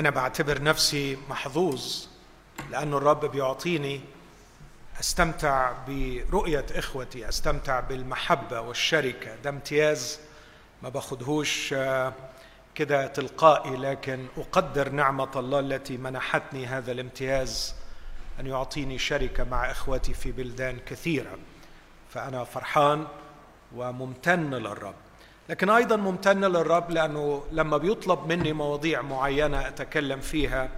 أنا بعتبر نفسي محظوظ لأن الرب بيعطيني أستمتع برؤية إخوتي، أستمتع بالمحبة والشركة. ده امتياز ما باخدهوش كده تلقائي، لكن أقدر نعمة الله التي منحتني هذا الامتياز أن يعطيني شركة مع إخوتي في بلدان كثيرة. فأنا فرحان وممتن للرب، لكن أيضا ممتن للرب لأنه لما بيطلب مني مواضيع معينة أتكلم فيها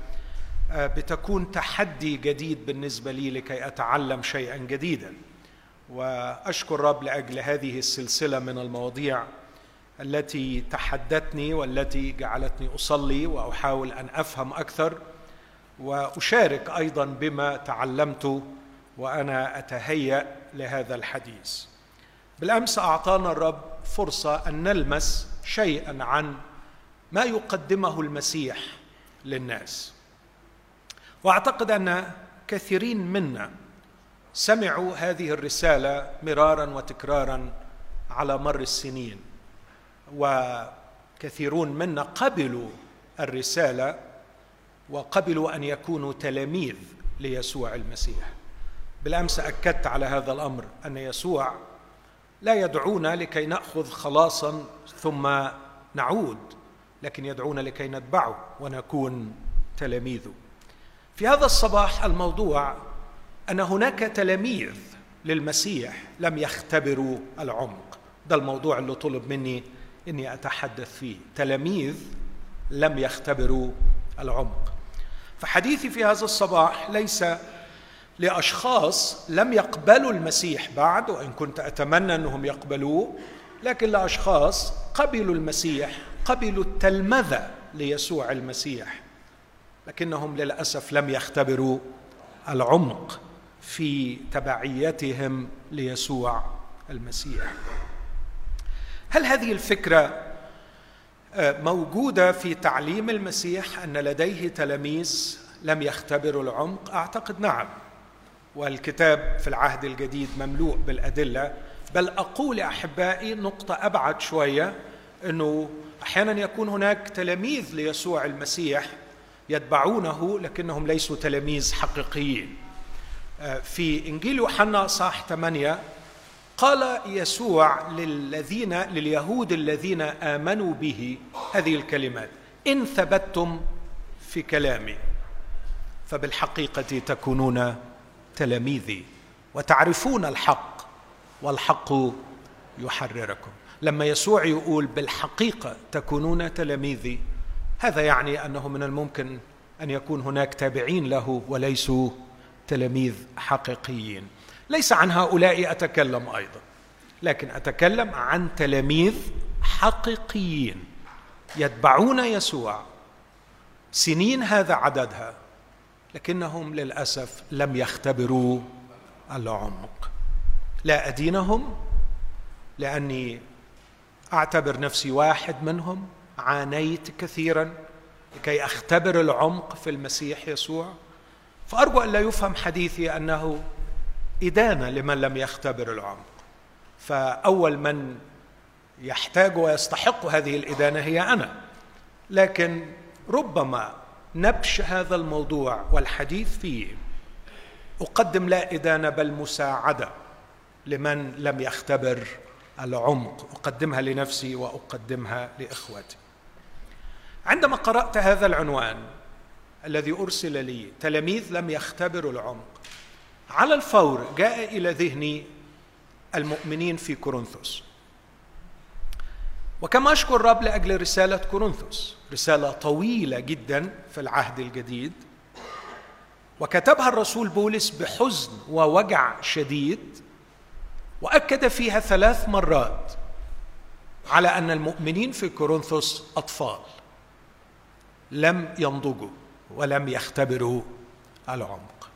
بتكون تحدي جديد بالنسبة لي لكي أتعلم شيئا جديدا. وأشكر الرب لأجل هذه السلسلة من المواضيع التي تحدتني والتي جعلتني أصلي وأحاول أن أفهم أكثر، وأشارك أيضا بما تعلمته وأنا أتهيأ لهذا الحديث. بالأمس أعطانا الرب فرصة أن نلمس شيئا عن ما يقدمه المسيح للناس، وأعتقد أن كثيرين منا سمعوا هذه الرسالة مرارا وتكرارا على مر السنين، وكثيرون منا قبلوا الرسالة وقبلوا أن يكونوا تلاميذ ليسوع المسيح. بالأمس أكدت على هذا الأمر أن يسوع لا يدعونا لكي نأخذ خلاصا ثم نعود، لكن يدعونا لكي نتبعه ونكون تلاميذه. في هذا الصباح الموضوع أن هناك تلاميذ للمسيح لم يختبروا العمق. ده الموضوع اللي طلب مني إني أتحدث فيه، تلاميذ لم يختبروا العمق. فحديثي في هذا الصباح ليس لأشخاص لم يقبلوا المسيح بعد، وإن كنت أتمنى أنهم يقبلوه، لكن لأشخاص قبلوا المسيح، قبلوا التلمذة ليسوع المسيح، لكنهم للأسف لم يختبروا العمق في تبعيتهم ليسوع المسيح. هل هذه الفكرة موجودة في تعليم المسيح أن لديه تلاميذ لم يختبروا العمق؟ أعتقد نعم، والكتاب في العهد الجديد مملوء بالأدلة. بل أقول يا أحبائي نقطة أبعد شوية، أنه أحيانا يكون هناك تلاميذ ليسوع المسيح يتبعونه لكنهم ليسوا تلاميذ حقيقيين. في إنجيل يوحنا صح 8 قال يسوع لليهود الذين آمنوا به هذه الكلمات: إن ثبتتم في كلامي فبالحقيقة تكونون تلاميذي وتعرفون الحق والحق يحرركم. لما يسوع يقول بالحقيقة تكونون تلاميذي، هذا يعني أنه من الممكن أن يكون هناك تابعين له وليسوا تلاميذ حقيقيين. ليس عن هؤلاء أتكلم أيضا، لكن أتكلم عن تلاميذ حقيقيين يتبعون يسوع سنين هذا عددها، لكنهم للأسف لم يختبروا العمق. لا أدينهم لأني أعتبر نفسي واحد منهم، عانيت كثيرا لكي أختبر العمق في المسيح يسوع. فأرجو أن لا يفهم حديثي أنه إدانة لمن لم يختبر العمق، فأول من يحتاج ويستحق هذه الإدانة هي أنا. لكن ربما نبش هذا الموضوع والحديث فيه أقدم لا إدانة بل مساعدة لمن لم يختبر العمق، أقدمها لنفسي وأقدمها لإخوتي. عندما قرأت هذا العنوان الذي أرسل لي، تلاميذ لم يختبروا العمق، على الفور جاء إلى ذهني المؤمنين في كورنثوس. وكما أشكر الرب لأجل رسالة كورنثوس، رسالة طويلة جدا في العهد الجديد، وكتبها الرسول بولس بحزن ووجع شديد، وأكد فيها 3 مرات على أن المؤمنين في كورنثوس أطفال لم ينضجوا ولم يختبروا العمق.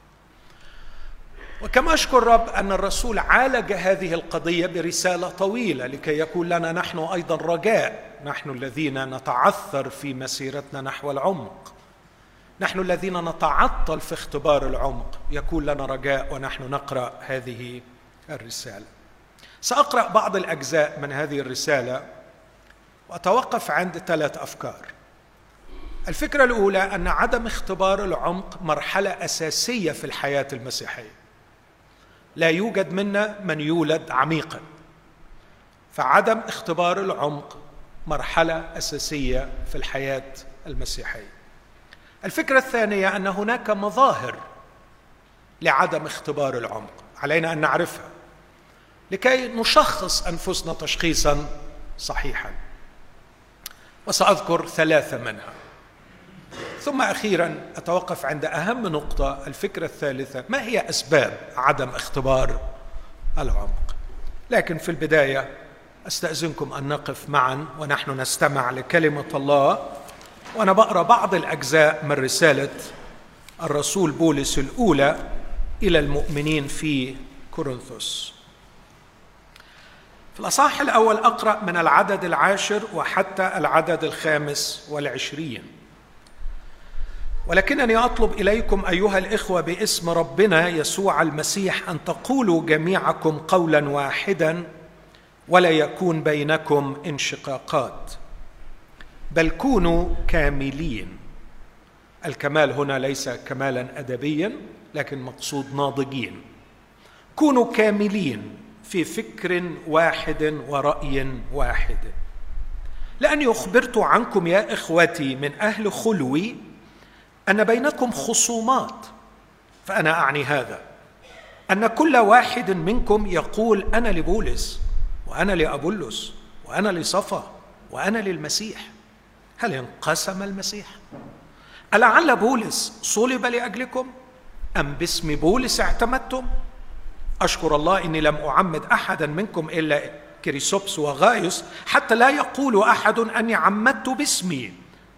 وكما أشكر الرب أن الرسول عالج هذه القضية برسالة طويلة لكي يكون لنا نحن أيضا رجاء، نحن الذين نتعثر في مسيرتنا نحو العمق، نحن الذين نتعطل في اختبار العمق، يكون لنا رجاء ونحن نقرأ هذه الرسالة. سأقرأ بعض الأجزاء من هذه الرسالة وأتوقف عند 3 أفكار. الفكرة الأولى أن عدم اختبار العمق مرحلة أساسية في الحياة المسيحية. لا يوجد منا من يولد عميقا، فعدم اختبار العمق مرحلة أساسية في الحياة المسيحية. الفكرة الثانية أن هناك مظاهر لعدم اختبار العمق علينا أن نعرفها لكي نشخص أنفسنا تشخيصا صحيحا، وسأذكر ثلاثة منها. ثم أخيرا أتوقف عند أهم نقطة، الفكرة الثالثة، ما هي أسباب عدم اختبار العمق؟ لكن في البداية أستأذنكم أن نقف معا ونحن نستمع لكلمة الله، وأنا بقرأ بعض الأجزاء من رسالة الرسول بولس الأولى إلى المؤمنين في كورنثوس. في الأصحاح الأول أقرأ من العدد 10 وحتى العدد 25. ولكنني أطلب إليكم أيها الإخوة باسم ربنا يسوع المسيح أن تقولوا جميعكم قولا واحدا، ولا يكون بينكم انشقاقات، بل كونوا كاملين. الكمال هنا ليس كمالا أدبيا، لكن مقصود ناضجين. كونوا كاملين في فكر واحد ورأي واحد، لأني أخبرت عنكم يا إخوتي من أهل خلوي أن بينكم خصومات، فأنا أعني هذا أن كل واحد منكم يقول أنا لبولس، وأنا لأبولس، وأنا لصفا، وأنا للمسيح. هل انقسم المسيح؟ ألعل بولس صلب لأجلكم؟ أم باسم بولس اعتمدتم؟ أشكر الله إني لم أعمد أحدا منكم إلا كريسوبس وغايوس، حتى لا يقول أحد أني عمدت باسمي.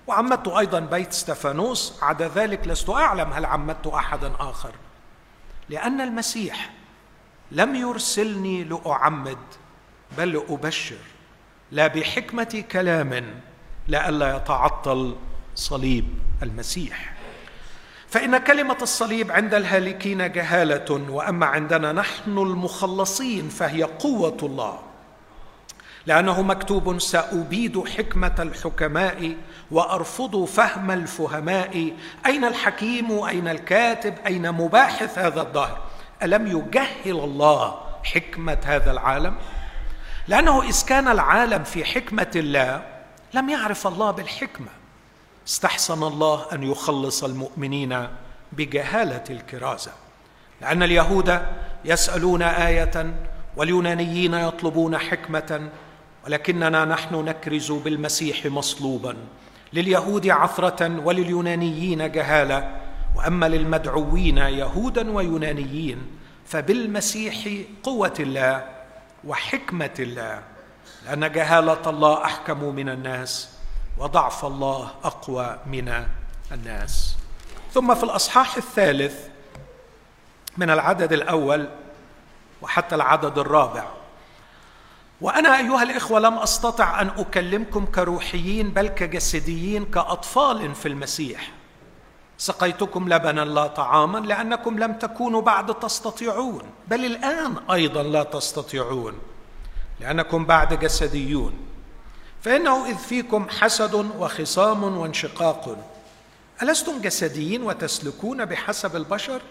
وعمدت أيضا بيت ستفانوس، عدا ذلك لست أعلم هل عمدت أحدا آخر، لأن المسيح لم يرسلني لأعمد بل لأبشر، لا بحكمة كلام لئلا يتعطل صليب المسيح. فإن كلمة الصليب عند الهالكين جهالة، وأما عندنا نحن المخلصين فهي قوة الله. لأنه مكتوب: سأبيد حكمة الحكماء وأرفض فهم الفهماء. أين الحكيم؟ أين الكاتب؟ أين مباحث هذا الدهر؟ ألم يجهل الله حكمة هذا العالم؟ لأنه إذ كان العالم في حكمة الله لم يعرف الله بالحكمة، استحسن الله أن يخلص المؤمنين بجهالة الكرازة. لأن اليهود يسألون آية واليونانيين يطلبون حكمة، ولكننا نحن نكرز بالمسيح مصلوبا، لليهود عثرة ولليونانيين جهالة. وأما للمدعوين يهودا ويونانيين فبالمسيح قوة الله وحكمة الله، لأن جهالة الله أحكم من الناس وضعف الله أقوى من الناس. ثم في الأصحاح 3 من العدد 1 وحتى العدد 4: وأنا أيها الإخوة لم أستطع أن أكلمكم كروحيين بل كجسديين، كأطفال في المسيح. سقيتكم لبنا لا طعاما، لأنكم لم تكونوا بعد تستطيعون، بل الآن أيضا لا تستطيعون، لأنكم بعد جسديون. فإنه إذ فيكم حسد وخصام وانشقاق، ألستم جسديين وتسلكون بحسب البشر؟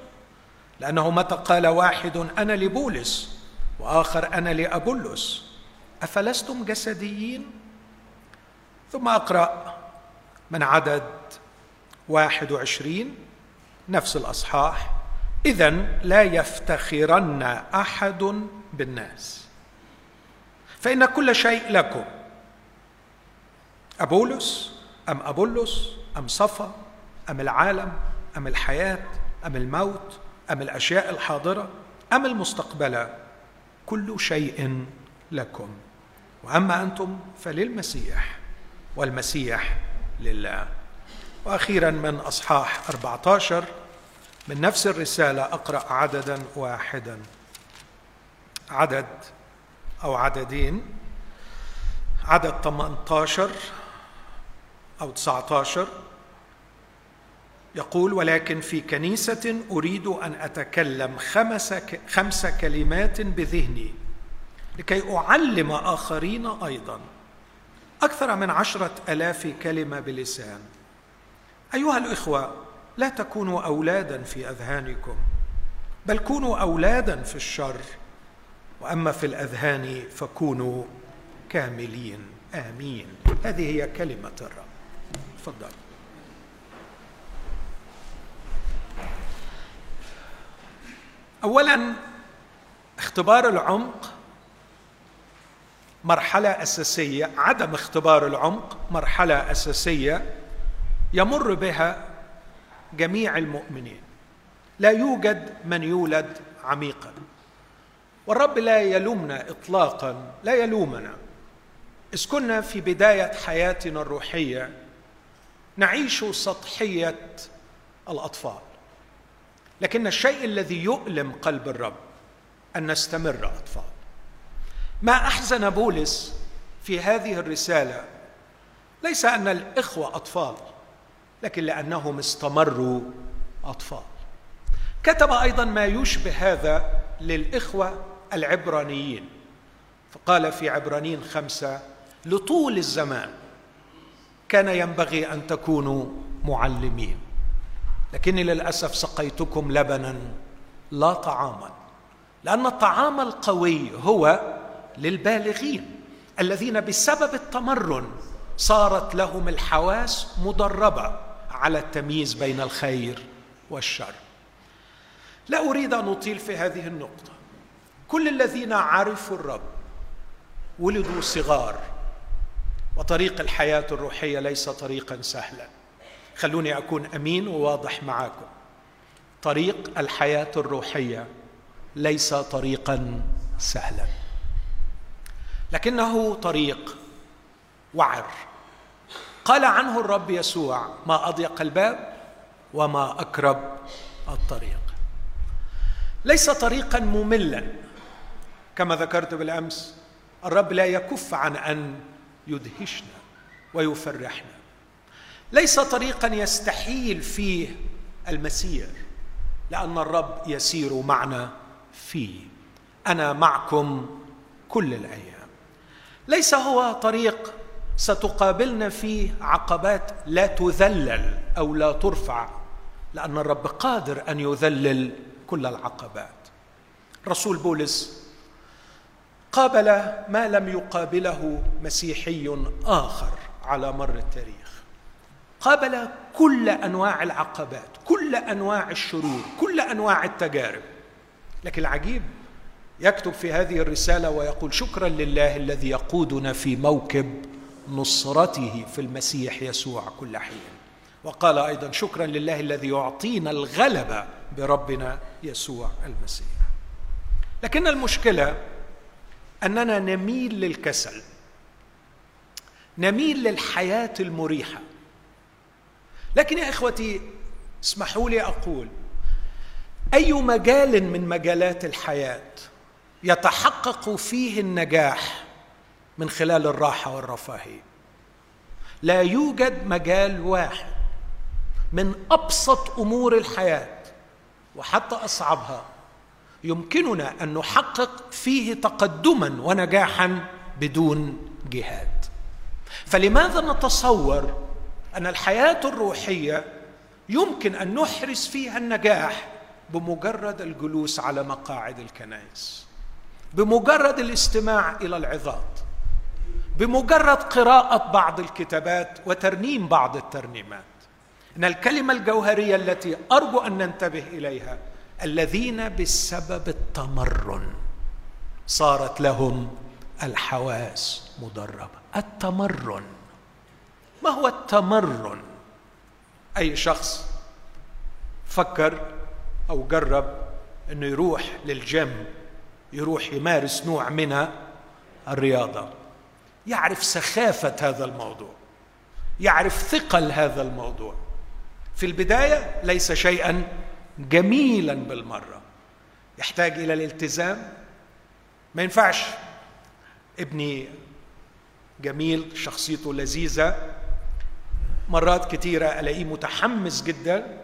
لأنه متى قال واحد أنا لبولس وآخر أنا لأبولس، أفلستم جسديين؟ ثم أقرأ من عدد 21 نفس الأصحاح: إذن لا يفتخرن أحد بالناس، فإن كل شيء لكم، أبولس أم أبولس أم صفا أم العالم أم الحياة أم الموت أم الأشياء الحاضرة أم المستقبلة، كل شيء لكم. وأما أنتم فللمسيح، والمسيح لله. وأخيرا من أصحاح 14 من نفس الرسالة أقرأ عددا واحدا، عدد أو عددين، عدد 18 أو 19 يقول: ولكن في كنيسة أريد أن أتكلم 5 كلمات بذهني لكي أعلم آخرين أيضا، أكثر من 10,000 كلمة بلسان، أيها الإخوة، لا تكونوا أولادا في أذهانكم، بل كونوا أولادا في الشر، وأما في الأذهان فكونوا كاملين. آمين. هذه هي كلمة الرب. تفضل. أولا، اختبار العمق مرحلة أساسية. عدم اختبار العمق مرحلة أساسية يمر بها جميع المؤمنين. لا يوجد من يولد عميقا، والرب لا يلومنا إطلاقا، لا يلومنا، إذ كنا في بداية حياتنا الروحية نعيش سطحية الأطفال. لكن الشيء الذي يؤلم قلب الرب أن نستمر أطفال. ما أحزن بولس في هذه الرسالة ليس أن الإخوة أطفال، لكن لأنهم استمروا أطفال. كتب أيضا ما يشبه هذا للإخوة العبرانيين، فقال في عبرانيين 5: لطول الزمان كان ينبغي أن تكونوا معلمين، لكني للأسف سقيتكم لبنا لا طعاما، لأن الطعام القوي هو للبالغين الذين بسبب التمرن صارت لهم الحواس مدربة على التمييز بين الخير والشر. لا أريد أن أطيل في هذه النقطة. كل الذين عرفوا الرب ولدوا صغار، وطريق الحياة الروحية ليس طريقا سهلا. خلوني أكون أمين وواضح معاكم، طريق الحياة الروحية ليس طريقا سهلا، لكنه طريق وعر. قال عنه الرب يسوع: ما أضيق الباب وما أكرب الطريق. ليس طريقا مملا كما ذكرت بالأمس. الرب لا يكف عن أن يدهشنا ويفرحنا. ليس طريقا يستحيل فيه المسير، لأن الرب يسير معنا فيه. أنا معكم كل الأيام. ليس هو طريق ستقابلنا فيه عقبات لا تذلل أو لا ترفع، لأن الرب قادر أن يذلل كل العقبات. رسول بولس قابل ما لم يقابله مسيحي آخر على مر التاريخ. قابل كل أنواع العقبات، كل أنواع الشرور، كل أنواع التجارب. لكن العجيب، يكتب في هذه الرسالة ويقول: شكرا لله الذي يقودنا في موكب نصرته في المسيح يسوع كل حين. وقال أيضا: شكرا لله الذي يعطينا الغلبة بربنا يسوع المسيح. لكن المشكلة أننا نميل للكسل، نميل للحياة المريحة. لكن يا إخوتي، اسمحوا لي أقول: أي مجال من مجالات الحياة يتحقق فيه النجاح من خلال الراحة والرفاهية. لا يوجد مجال واحد من أبسط أمور الحياة وحتى أصعبها يمكننا أن نحقق فيه تقدما ونجاحا بدون جهاد. فلماذا نتصور أن الحياة الروحية يمكن أن نحرز فيها النجاح بمجرد الجلوس على مقاعد الكنائس، بمجرد الاستماع إلى العظات، بمجرد قراءة بعض الكتابات وترنيم بعض الترنيمات؟ إن الكلمة الجوهرية التي أرجو أن ننتبه إليها: الذين بسبب التمرن صارت لهم الحواس مدربة. التمرن. ما هو التمرن؟ أي شخص فكر أو جرب أنه يروح للجيم، يروح يمارس نوع من الرياضة، يعرف سخافة هذا الموضوع، يعرف ثقل هذا الموضوع. في البداية ليس شيئا جميلا بالمرة، يحتاج إلى الالتزام. ما ينفعش ابني جميل شخصيته لذيذة، مرات كتيرة ألاقيه متحمس جدا: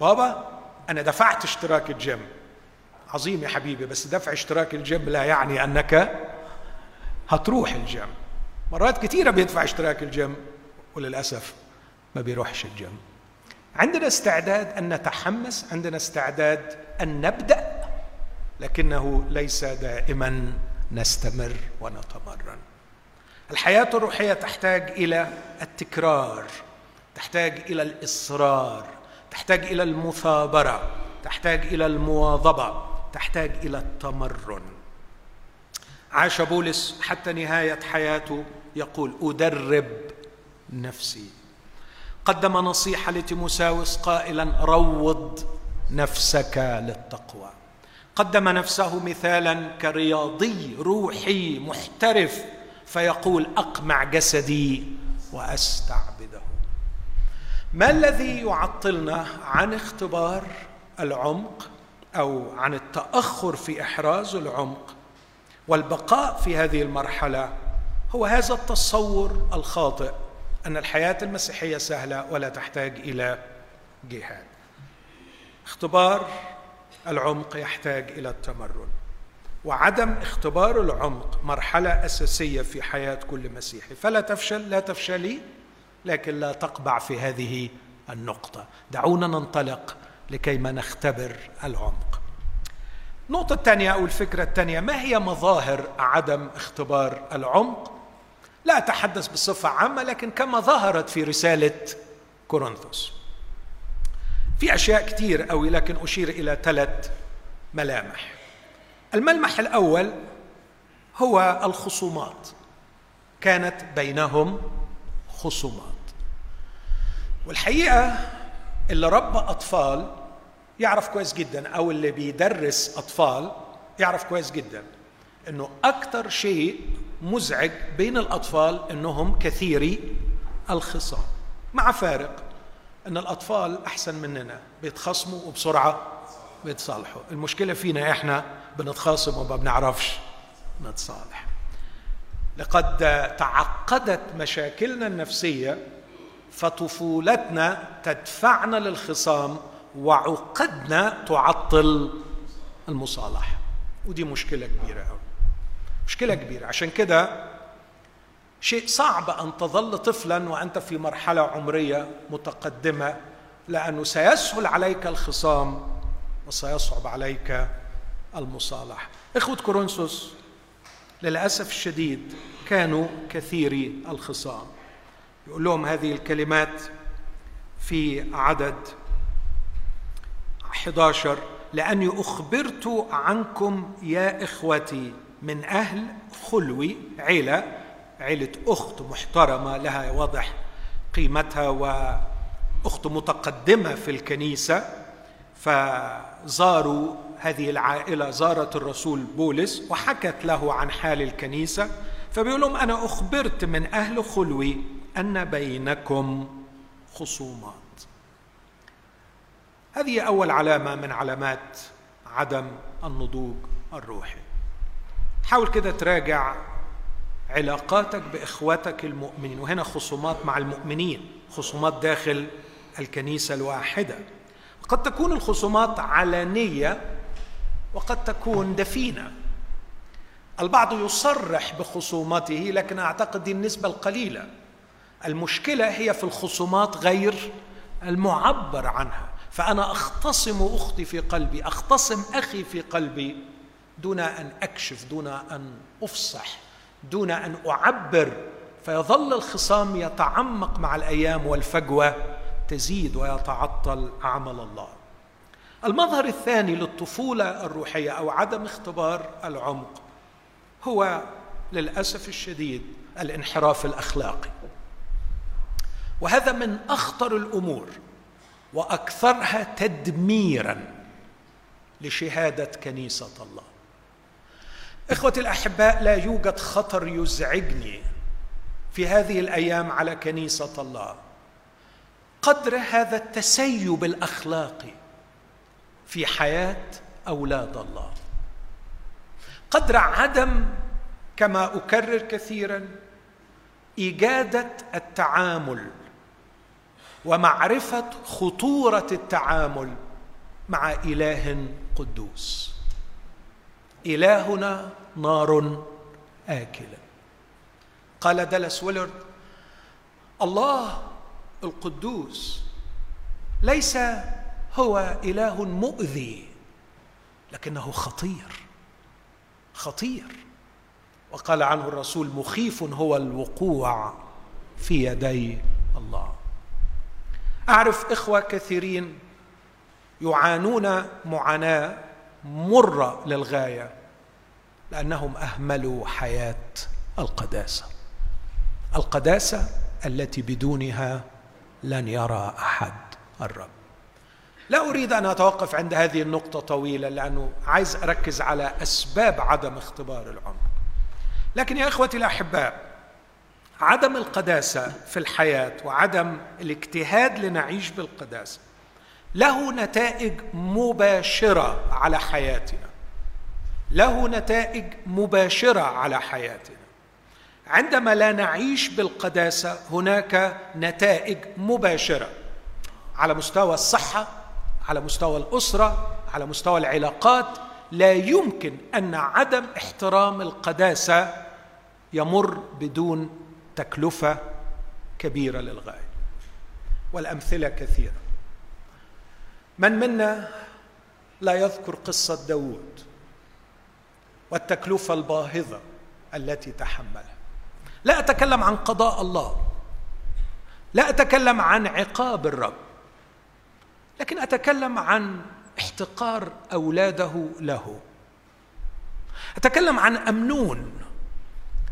بابا أنا دفعت اشتراك الجيم. عظيم يا حبيبي، بس دفع اشتراك الجيم لا يعني أنك هتروح الجيم. مرات كتيرة بيدفع اشتراك الجيم وللأسف ما بيروحش الجيم. عندنا استعداد أن نتحمس، عندنا استعداد أن نبدأ، لكنه ليس دائما نستمر ونتمرن. الحياة الروحية تحتاج إلى التكرار، تحتاج إلى الإصرار، تحتاج إلى المثابرة، تحتاج إلى المواظبة، تحتاج إلى التمرن. عاش بولس حتى نهاية حياته يقول: أدرب نفسي. قدم نصيحة لتيموساوس قائلا: روض نفسك للتقوى. قدم نفسه مثالا كرياضي روحي محترف فيقول: أقمع جسدي وأستعبده. ما الذي يعطلنا عن اختبار العمق أو عن التأخر في إحراز العمق والبقاء في هذه المرحلة؟ هو هذا التصور الخاطئ أن الحياة المسيحية سهلة ولا تحتاج إلى جهاد. اختبار العمق يحتاج إلى التمرن، وعدم اختبار العمق مرحلة أساسية في حياة كل مسيحي. فلا تفشل، لا تفشلي، لكن لا تقبع في هذه النقطة. دعونا ننطلق لكيما نختبر العمق. النقطة الثانية أو الفكرة الثانية: ما هي مظاهر عدم اختبار العمق؟ لا أتحدث بصفة عامة، لكن كما ظهرت في رسالة كورنثوس في أشياء كتير أوي، لكن أشير إلى 3 ملامح. الملمح الأول هو الخصومات. كانت بينهم خصومات، والحقيقة اللي ربى أطفال يعرف كويس جدا، أو اللي بيدرس أطفال يعرف كويس جدا أنه أكتر شيء مزعج بين الأطفال أنهم كثيري الخصام، مع فارق أن الأطفال أحسن مننا، بيتخصموا وبسرعة بيتصالحوا. المشكلة فينا إحنا بنتخاصم وما بنعرفش نتصالح. لقد تعقدت مشاكلنا النفسية، فطفولتنا تدفعنا للخصام، وعقدنا تعطل المصالحة، ودي مشكلة كبيرة أوي، مشكلة كبيرة. عشان كده شيء صعب أن تظل طفلا وأنت في مرحلة عمرية متقدمة، لأنه سيسهل عليك الخصام وسيصعب عليك المصالحة. إخوة كورنثوس للأسف الشديد كانوا كثيري الخصام. يقول لهم هذه الكلمات في عدد 11: لأني أخبرت عنكم يا إخوتي من أهل خلوي، عيلة أخت محترمة لها واضح قيمتها، وأخت متقدمة في الكنيسة، فزاروا هذه العائلة، زارت الرسول بولس وحكت له عن حال الكنيسة. فبيقول لهم: أنا أخبرت من أهل خلوي أن بينكم خصومات. هذه أول علامة من علامات عدم النضوج الروحي. حاول كده تراجع علاقاتك بإخواتك المؤمنين، وهنا خصومات مع المؤمنين، خصومات داخل الكنيسة الواحدة. قد تكون الخصومات علانية وقد تكون دفينة. البعض يصرح بخصومته، لكن أعتقد دي النسبة القليلة. المشكلة هي في الخصومات غير المعبر عنها. فأنا أختصم أختي في قلبي، أختصم أخي في قلبي، دون أن أكشف، دون أن أفصح، دون أن أعبر، فيظل الخصام يتعمق مع الأيام والفجوة تزيد ويتعطل عمل الله. المظهر الثاني للطفولة الروحية أو عدم اختبار العمق هو للأسف الشديد الانحراف الأخلاقي، وهذا من أخطر الأمور وأكثرها تدميراً لشهادة كنيسة الله. إخوتي الأحباء، لا يوجد خطر يزعجني في هذه الأيام على كنيسة الله قدر هذا التسيب الأخلاقي في حياة أولاد الله، قدر عدم، كما أكرر كثيراً، إجادة التعامل ومعرفة خطورة التعامل مع إله قدوس. إلهنا نار آكلة. قال دالاس ويلرد: الله القدوس ليس هو إله مؤذي لكنه خطير خطير. وقال عنه الرسول مخيف هو الوقوع في يدي الله. أعرف إخوة كثيرين يعانون معاناة مرة للغاية لأنهم أهملوا حياة القداسة، القداسة التي بدونها لن يرى أحد الرب. لا أريد أن أتوقف عند هذه النقطة طويلة لأنه عايز أركز على أسباب عدم اختبار العمر. لكن يا إخوتي الأحباء، عدم القداسة في الحياة وعدم الاجتهاد لنعيش بالقداسة له نتائج مباشرة على حياتنا، له نتائج مباشرة على حياتنا. عندما لا نعيش بالقداسة هناك نتائج مباشرة على مستوى الصحة، على مستوى الأسرة، على مستوى العلاقات. لا يمكن أن عدم احترام القداسة يمر بدون تكلفة كبيرة للغاية، والأمثلة كثيرة. من منا لا يذكر قصة داود والتكلفة الباهظة التي تحملها؟ لا أتكلم عن قضاء الله، لا أتكلم عن عقاب الرب، لكن أتكلم عن احتقار أولاده له. أتكلم عن أمنون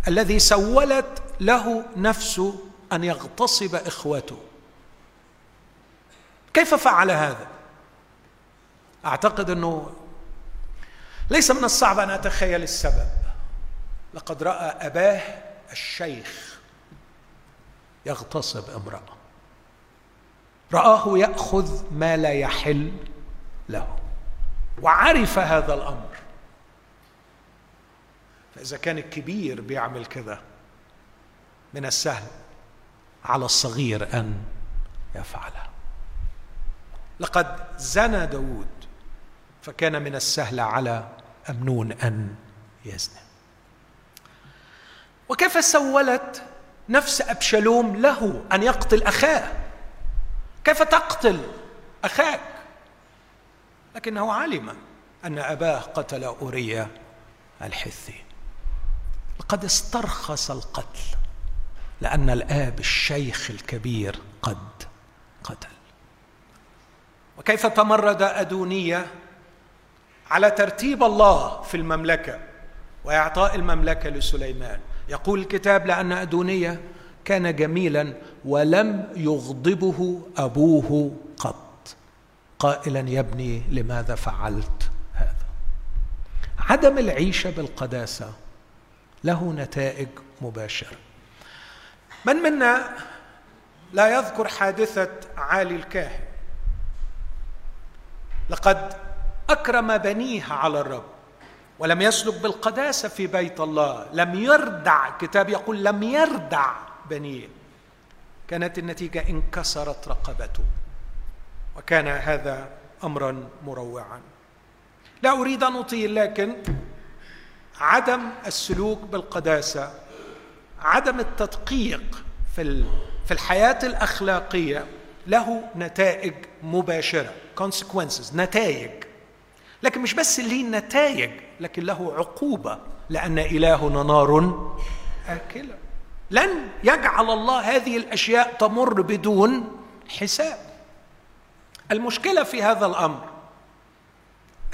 الذي سولت له نفسه أن يغتصب إخوته. كيف فعل هذا؟ أعتقد أنه ليس من الصعب أن أتخيل السبب. لقد رأى أباه الشيخ يغتصب امرأة، رآه يأخذ ما لا يحل له، وعرف هذا الأمر. فإذا كان الكبير بيعمل كذا من السهل على الصغير أن يفعله. لقد زنى داود فكان من السهل على أمنون أن يزنى. وكيف سولت نفس أبشالوم له أن يقتل أخاه؟ كيف تقتل أخاك؟ لكنه علم أن أباه قتل أوريا الحثي. لقد استرخص القتل لأن الآب الشيخ الكبير قد قتل. وكيف تمرد أدونية على ترتيب الله في المملكة وإعطاء المملكة لسليمان؟ يقول الكتاب لأن أدونية كان جميلا ولم يغضبه أبوه قط، قائلا يا ابني لماذا فعلت هذا؟ عدم العيش بالقداسة له نتائج مباشرة. من منا لا يذكر حادثة عالي الكاهن؟ لقد أكرم بنيه على الرب ولم يسلك بالقداسة في بيت الله، لم يردع. كتاب يقول لم يردع بنيه، كانت النتيجة انكسرت رقبته، وكان هذا أمرا مروعا. لا أريد أن أطيل، لكن عدم السلوك بالقداسة، عدم التدقيق في الحياة الأخلاقية له نتائج مباشرة، consequences، نتائج. لكن مش بس ليه نتائج، لكن له عقوبة، لأن إلهنا نار آكلة. لن يجعل الله هذه الأشياء تمر بدون حساب. المشكلة في هذا الأمر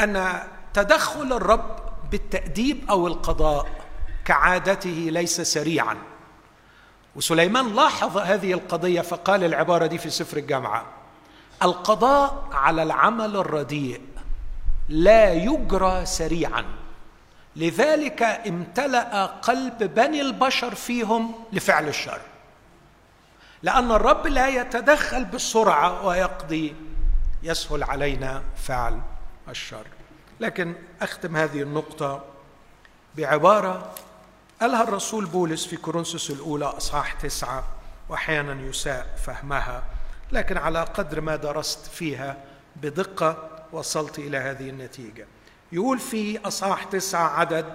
أن تدخل الرب بالتأديب أو القضاء كعادته ليس سريعا. وسليمان لاحظ هذه القضية فقال العبارة دي في سفر الجامعة: القضاء على العمل الرديء لا يجرى سريعا، لذلك امتلأ قلب بني البشر فيهم لفعل الشر، لأن الرب لا يتدخل بسرعة ويقضي. يسهل علينا فعل الشر. لكن أختم هذه النقطة بعبارة قالها الرسول بولس في كورنثوس الأولى أصحاح 9، وأحيانا يساء فهمها، لكن على قدر ما درست فيها بدقة وصلت إلى هذه النتيجة. يقول في أصحاح 9 عدد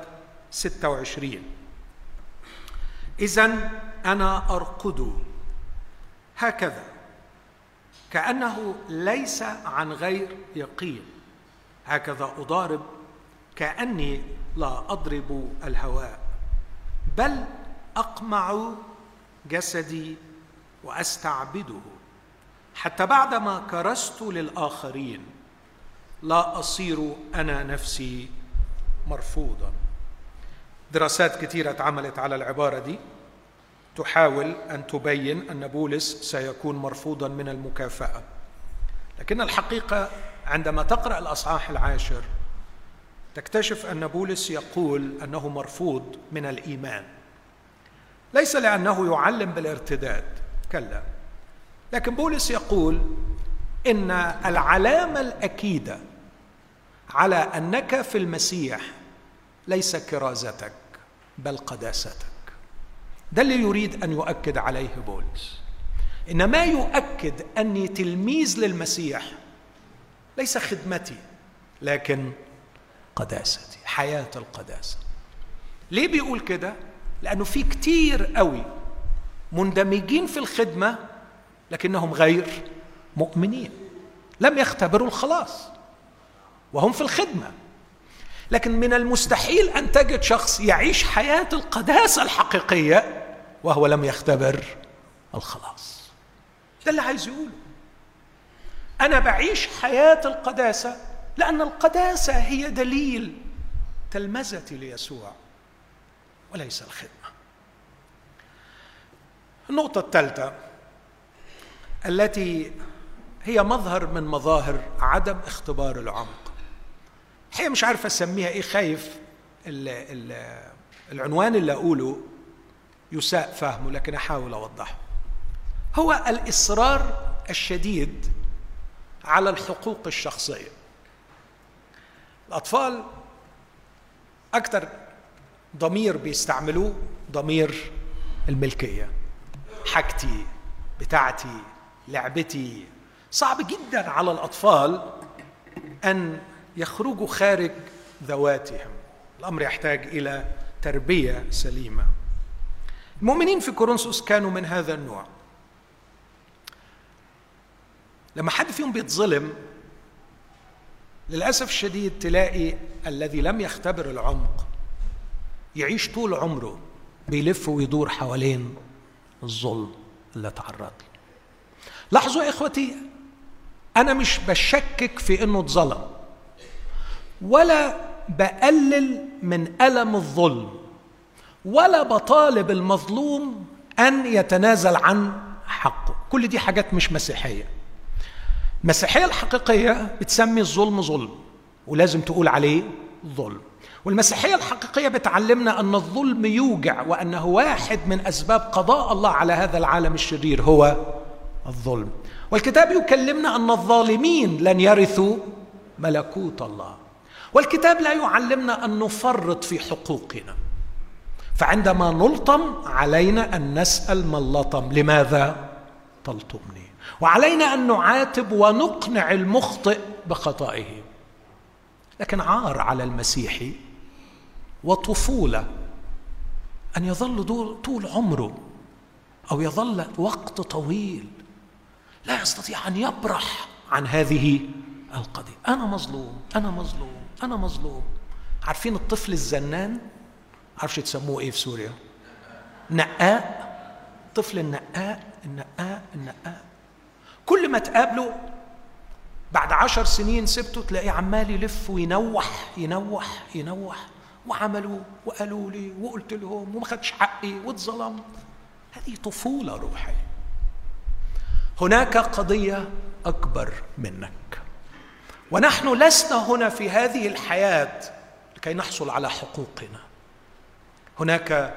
26: إذن أنا أرقد هكذا كأنه ليس عن غير يقين. هكذا أضارب كأني لا أضرب الهواء، بل أقمع جسدي وأستعبده. حتى بعدما كرست للآخرين لا أصير أنا نفسي مرفوضا. دراسات كثيرة اتعملت على العبارة دي تحاول أن تبين أن بولس سيكون مرفوضا من المكافأة، لكن الحقيقة عندما تقرأ الأصحاح العاشر تكتشف أن بولس يقول أنه مرفوض من الإيمان، ليس لأنه يعلم بالارتداد، كلا، لكن بولس يقول إن العلامة الأكيدة على أنك في المسيح ليس كرازتك بل قداستك. ده اللي يريد أن يؤكد عليه بولس، إن ما يؤكد أني تلميذ للمسيح ليس خدمتي لكن قداستي، حياة القداسة. ليه بيقول كده؟ لأنه في كتير قوي مندمجين في الخدمة لكنهم غير مؤمنين، لم يختبروا الخلاص وهم في الخدمة. لكن من المستحيل أن تجد شخص يعيش حياة القداسة الحقيقية وهو لم يختبر الخلاص. ده اللي عايز يقوله، أنا بعيش حياة القداسة لأن القداسة هي دليل تلمذتي ليسوع وليس الخدمة. النقطة الثالثة التي هي مظهر من مظاهر عدم اختبار العمق، هي مش عارف أسميها إيه، خايف العنوان اللي أقوله يساء فهمه، لكن أحاول أوضحه. هو الإصرار الشديد على الحقوق الشخصية. الأطفال أكتر ضمير بيستعملوه ضمير الملكية، حاجتي، بتاعتي، لعبتي. صعب جدا على الأطفال أن يخرجوا خارج ذواتهم، الأمر يحتاج إلى تربية سليمة. المؤمنين في كورنثوس كانوا من هذا النوع، لما حد فيهم بيتظلم للأسف الشديد تلاقي الذي لم يختبر العمق يعيش طول عمره بيلف ويدور حوالين الظلم اللي اتعرض له. لاحظوا يا إخوتي، أنا مش بشكك في إنه اتظلم ولا بقلل من ألم الظلم ولا بطالب المظلوم أن يتنازل عن حقه، كل دي حاجات مش مسيحية. المسيحية الحقيقية بتسمي الظلم ظلم ولازم تقول عليه ظلم، والمسيحية الحقيقية بتعلمنا أن الظلم يوجع وأنه واحد من أسباب قضاء الله على هذا العالم الشرير هو الظلم. والكتاب يكلمنا أن الظالمين لن يرثوا ملكوت الله، والكتاب لا يعلمنا أن نفرط في حقوقنا، فعندما نلطم علينا أن نسأل ما لطم، لماذا تلطمني؟ وعلينا أن نعاتب ونقنع المخطئ بخطئه. لكن عار على المسيحي وطفولة أن يظل طول عمره أو يظل وقت طويل لا يستطيع أن يبرح عن هذه القضية. أنا مظلوم، أنا مظلوم، أنا مظلوم. عارفين الطفل الزنان؟ عارفش تسموه إيه في سوريا؟ نقاء. طفل النقاء، النقاء، النقاء، كل ما تقابله بعد 10 سنين سبته تلاقيه عمال يلف وينوح ينوح ينوح، وعملوا وقالوا لي وقلت لهم وما خدش حقي واتظلمت. هذه طفولة روحية. هناك قضية أكبر منك، ونحن لسنا هنا في هذه الحياة لكي نحصل على حقوقنا. هناك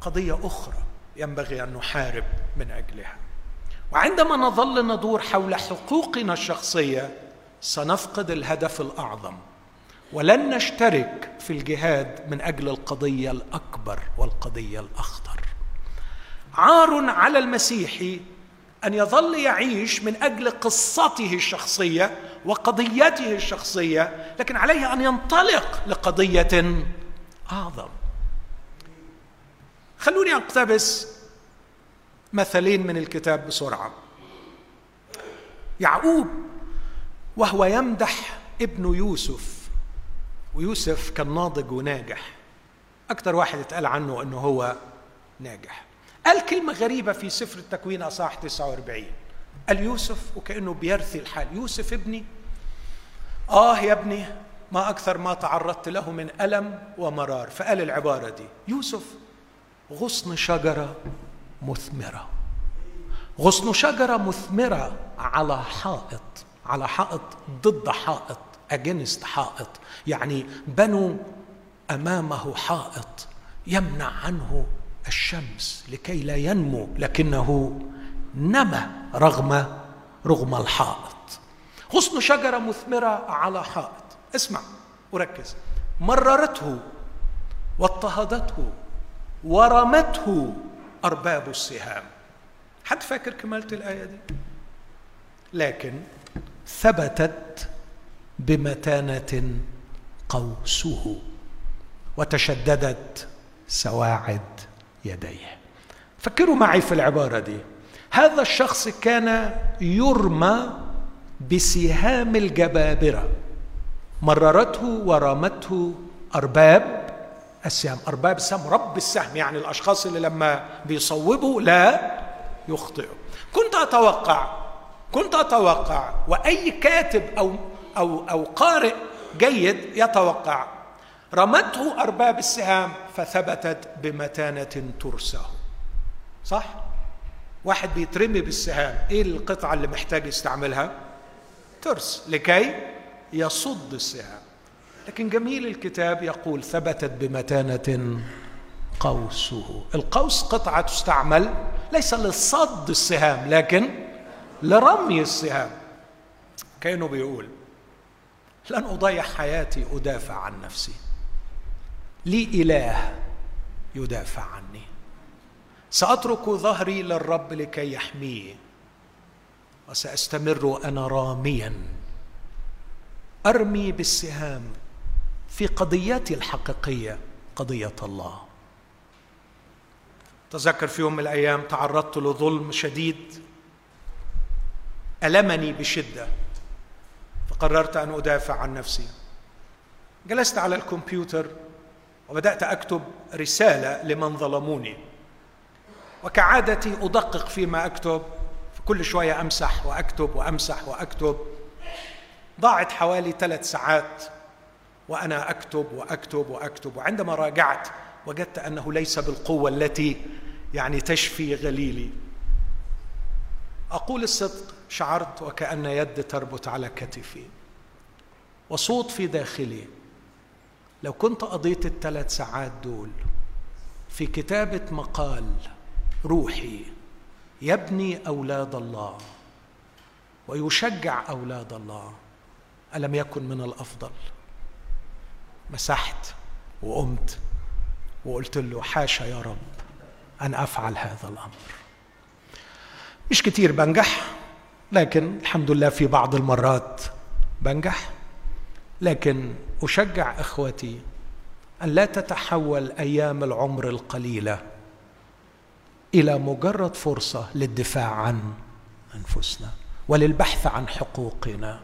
قضية أخرى ينبغي أن نحارب من أجلها، وعندما نظل ندور حول حقوقنا الشخصية سنفقد الهدف الأعظم، ولن نشترك في الجهاد من أجل القضية الأكبر والقضية الأخطر. عار على المسيحي أن يظل يعيش من أجل قصته الشخصية وقضيته الشخصية، لكن عليه أن ينطلق لقضية أعظم. خلوني أقتبس مثلين من الكتاب بسرعة. يعقوب وهو يمدح ابنه يوسف، ويوسف كان ناضج وناجح، أكتر واحد اتقال عنه أنه هو ناجح. قال كلمة غريبة في سفر التكوين أصحاح 49، قال يوسف وكأنه بيرثي الحال، يوسف ابني، يا ابني ما أكثر ما تعرضت له من ألم ومرار. فقال العبارة دي، يوسف غصن شجرة مثمرة، غصن شجرة مثمرة على حائط، على حائط ضد حائط، أجنست حائط، يعني بنوا أمامه حائط يمنع عنه الشمس لكي لا ينمو، لكنه نمى رغم الحائط. غصن شجرة مثمرة على حائط. اسمع وركز، مررته واضطهدته ورمته أرباب السهام. حد فاكر كمالة الآية دي؟ لكن ثبتت بمتانة قوسه وتشددت سواعد يديه. فكروا معي في العبارة دي، هذا الشخص كان يرمى بسهام الجبابرة، مررته ورمته أرباب السهم. أرباب السهم، رب السهم يعني الأشخاص اللي لما بيصوبوا لا يخطئوا. كنت أتوقع وأي كاتب أو قارئ جيد يتوقع، رمته أرباب السهام فثبتت بمتانة ترسه. صح؟ واحد بيترمي بالسهام، إيه القطعة اللي محتاج يستعملها؟ ترس لكي يصد السهام. لكن جميل الكتاب يقول ثبتت بمتانة قوسه. القوس قطعة تستعمل ليس لصد السهام لكن لرمي السهام. كأنه بيقول لن أضيع حياتي أدافع عن نفسي، لي إله يدافع عني، سأترك ظهري للرب لكي يحميه، وسأستمر أنا راميا أرمي بالسهام في قضيتي الحقيقية، قضية الله. تذكر في يوم من الأيام تعرضت لظلم شديد ألمني بشدة، فقررت أن أدافع عن نفسي. جلست على الكمبيوتر وبدأت أكتب رسالة لمن ظلموني، وكعادتي أدقق فيما أكتب، فكل شوية أمسح وأكتب وأمسح وأكتب. ضاعت حوالي 3 ساعات وأنا أكتب وأكتب وأكتب، وعندما راجعت وجدت أنه ليس بالقوة التي يعني تشفي غليلي. أقول الصدق، شعرت وكأن يد تربط على كتفي، وصوت في داخلي، لو كنت قضيت ال3 ساعات دول في كتابة مقال روحي يبني أولاد الله ويشجع أولاد الله، ألم يكن من الأفضل؟ مسحت وقمت وقلت له حاشا يا رب أن أفعل هذا الأمر. مش كتير بنجح، لكن الحمد لله في بعض المرات بنجح، لكن أشجع إخوتي أن لا تتحول أيام العمر القليلة إلى مجرد فرصة للدفاع عن أنفسنا وللبحث عن حقوقنا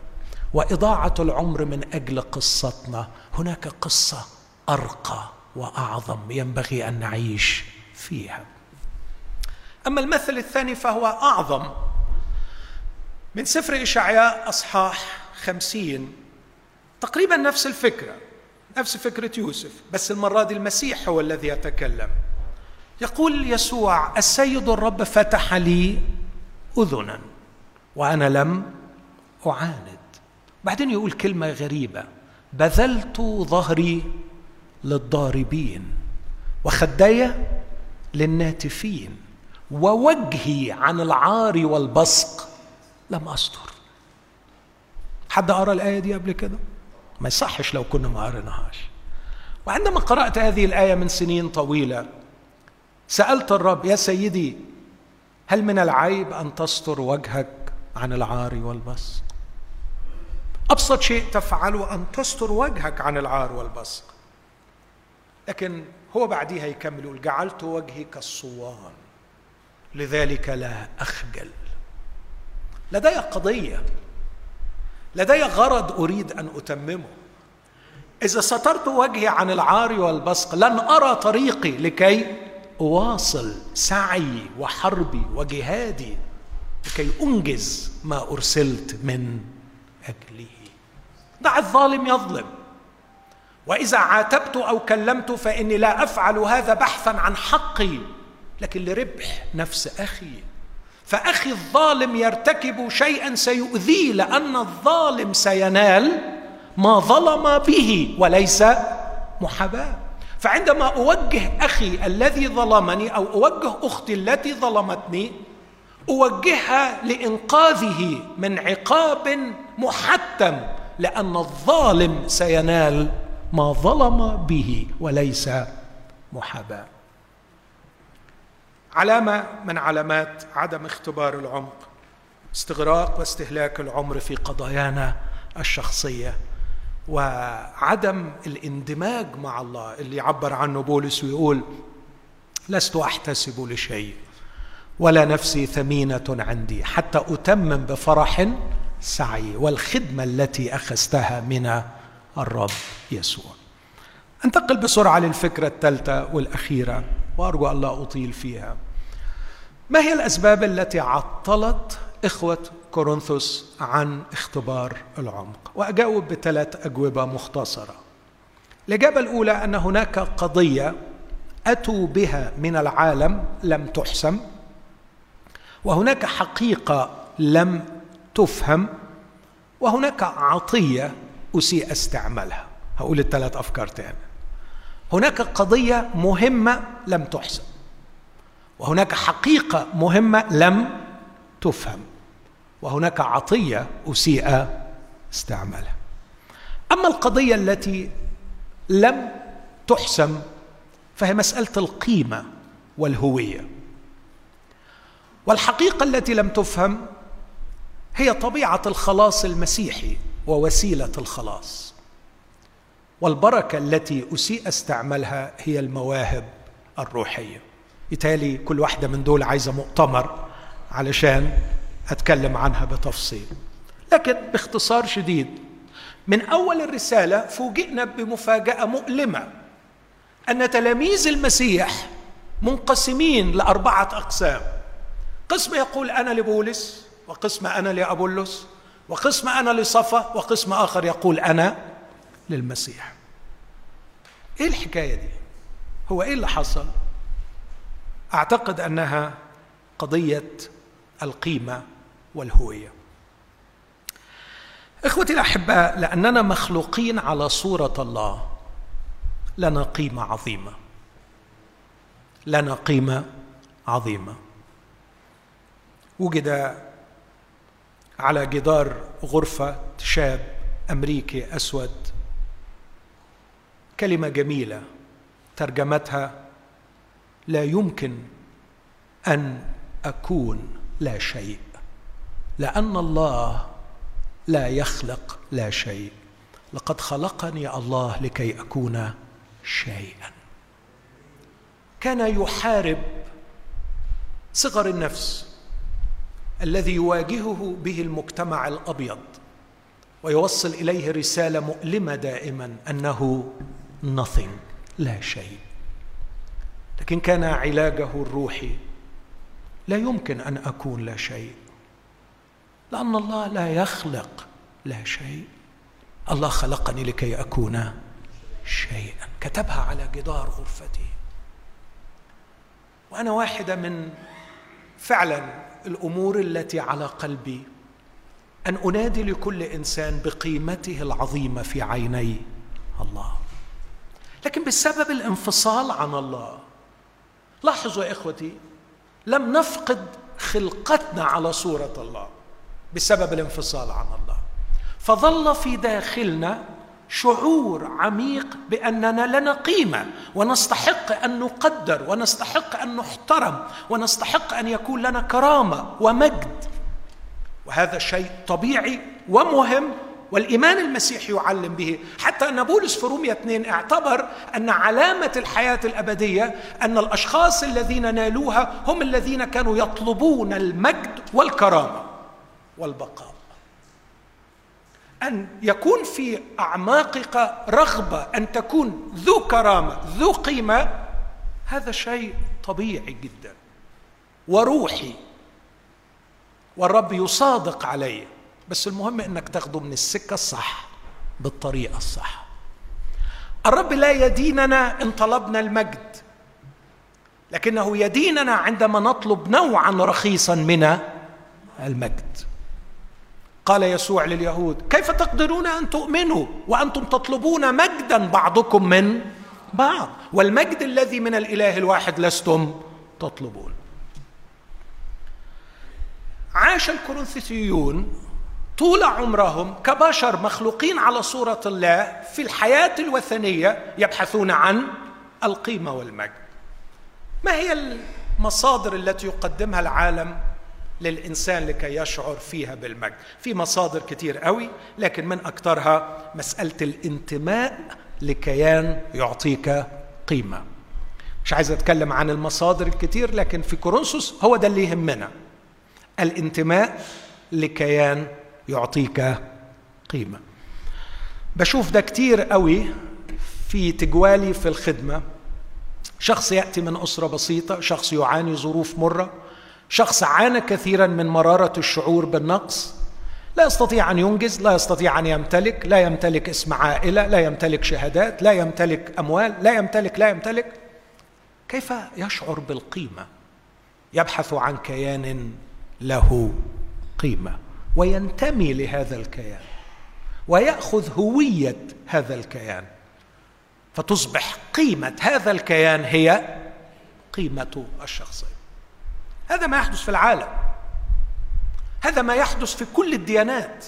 وإضاعة العمر من أجل قصتنا. هناك قصة أرقى وأعظم ينبغي أن نعيش فيها. أما المثل الثاني فهو أعظم، من سفر إشعياء أصحاح 50، تقريبا نفس الفكرة، نفس فكرة يوسف، بس المرة دي المسيح هو الذي يتكلم. يقول يسوع، السيد الرب فتح لي أذنا وأنا لم أعاند. بعدين يقول كلمة غريبة، بذلت ظهري للضاربين وخدي للناتفين، ووجهي عن العار والبصق لم أستر. حد قرأ الآية دي قبل كده؟ ما يصحش لو كنا ما قرأناهاش. وعندما قرأت هذه الآية من سنين طويلة سألت الرب، يا سيدي هل من العيب أن تستر وجهك عن العار والبصق؟ أبسط شيء تفعله أن تستر وجهك عن العار والبصق. لكن هو بعديها يكمل يقول، جعلت وجهي كالصوان لذلك لا أخجل. لدي قضية، لدي غرض أريد أن أتممه. إذا سترت وجهي عن العار والبصق لن أرى طريقي لكي أواصل سعي وحربي وجهادي لكي أنجز ما أرسلت من أجله. دع الظالم يظلم، وإذا عاتبت أو كلمت فإني لا أفعل هذا بحثا عن حقي لكن لربح نفس أخي. فأخي الظالم يرتكب شيئا سيؤذيه، لأن الظالم سينال ما ظلم به وليس محاباة. فعندما أوجه أخي الذي ظلمني أو أوجه أختي التي ظلمتني أوجهها لإنقاذه من عقاب محتم، لأن الظالم سينال ما ظلم به وليس محاباة. علامة من علامات عدم اختبار العمق استغراق واستهلاك العمر في قضايانا الشخصية وعدم الاندماج مع الله، اللي يعبر عنه بولس ويقول لست أحتسب لشيء ولا نفسي ثمينة عندي حتى أتمم بفرح سعي والخدمة التي أخذتها من الرب يسوع. أنتقل بسرعة للفكرة الثالثة والأخيرة وأرجو الله أطيل فيها. ما هي الأسباب التي عطلت إخوة كورنثوس عن اختبار العمق؟ وأجاوب بثلاث أجوبة مختصرة. الإجابة الأولى أن هناك قضية أتوا بها من العالم لم تحسم، وهناك حقيقة لم تفهم، وهناك عطية أسيء استعمالها. هقول الثلاث أفكار تاني. هناك قضية مهمة لم تحسم، وهناك حقيقة مهمة لم تفهم، وهناك عطية أسيء استعمالها. أما القضية التي لم تحسم فهي مسألة القيمة والهوية، والحقيقة التي لم تفهم هي طبيعة الخلاص المسيحي ووسيلة الخلاص، والبركة التي أسيء استعمالها هي المواهب الروحية. يتالي كل واحدة من دول عايزة مؤتمر علشان أتكلم عنها بتفصيل، لكن باختصار شديد من أول الرسالة فوجئنا بمفاجأة مؤلمة أن تلاميذ المسيح منقسمين لأربعة أقسام. قسم يقول أنا لبولس، وقسم أنا لأبولس، وقسم أنا لصفا، وقسم آخر يقول أنا للمسيح. إيه الحكاية دي؟ هو إيه اللي حصل؟ أعتقد أنها قضية القيمة والهوية. إخوتي الأحباء، لأننا مخلوقين على صورة الله لنا قيمة عظيمة، لنا قيمة عظيمة. وجد على جدار غرفة شاب أمريكي أسود كلمة جميلة ترجمتها لا يمكن أن أكون لا شيء، لأن الله لا يخلق لا شيء. لقد خلقني الله لكي أكون شيئا. كان يحارب صغر النفس الذي يواجهه به المجتمع الأبيض، ويوصل إليه رسالة مؤلمة دائما أنه nothing، لا شيء. لكن كان علاجه الروحي لا يمكن أن أكون لا شيء، لأن الله لا يخلق لا شيء، الله خلقني لكي أكون شيئا. كتبها على جدار غرفتي، وأنا واحدة من فعلا الأمور التي على قلبي أن أنادي لكل إنسان بقيمته العظيمة في عيني الله. لكن بسبب الانفصال عن الله، لاحظوا يا إخوتي، لم نفقد خلقتنا على صورة الله بسبب الانفصال عن الله، فظل في داخلنا شعور عميق بأننا لنا قيمة، ونستحق أن نقدر، ونستحق أن نحترم، ونستحق أن يكون لنا كرامة ومجد. وهذا شيء طبيعي ومهم، والإيمان المسيحي يعلم به، حتى أن بولس في رومية 2 اعتبر أن علامة الحياة الأبدية أن الأشخاص الذين نالوها هم الذين كانوا يطلبون المجد والكرامة. والبقاء، أن يكون في أعماقك رغبة أن تكون ذو كرامة ذو قيمة. هذا شيء طبيعي جدا وروحي، والرب يصادق عليه، بس المهم أنك تاخده من السكة الصح بالطريقة الصح. الرب لا يديننا إن طلبنا المجد، لكنه يديننا عندما نطلب نوعا رخيصا من المجد. قال يسوع لليهود: كيف تقدرون أن تؤمنوا وأنتم تطلبون مجدا بعضكم من بعض، والمجد الذي من الإله الواحد لستم تطلبون. عاش الكورنثيون طول عمرهم كبشر مخلوقين على صورة الله في الحياة الوثنية يبحثون عن القيمة والمجد. ما هي المصادر التي يقدمها العالم للإنسان لكي يشعر فيها بالمجد؟ في مصادر كتير قوي، لكن من أكثرها مسألة الانتماء لكيان يعطيك قيمة. مش عايز أتكلم عن المصادر الكتير، لكن في كورنثوس هو ده اللي يهمنا، الانتماء لكيان يعطيك قيمة. بشوف ده كتير قوي في تجوالي في الخدمة. شخص يأتي من أسرة بسيطة، شخص يعاني ظروف مرة، شخص عانى كثيرا من مرارة الشعور بالنقص، لا يستطيع أن ينجز، لا يستطيع أن يمتلك، لا يمتلك اسم عائلة، لا يمتلك شهادات، لا يمتلك أموال، لا يمتلك. كيف يشعر بالقيمة؟ يبحث عن كيان له قيمة وينتمي لهذا الكيان ويأخذ هوية هذا الكيان، فتصبح قيمة هذا الكيان هي قيمته الشخصية. هذا ما يحدث في العالم، هذا ما يحدث في كل الديانات.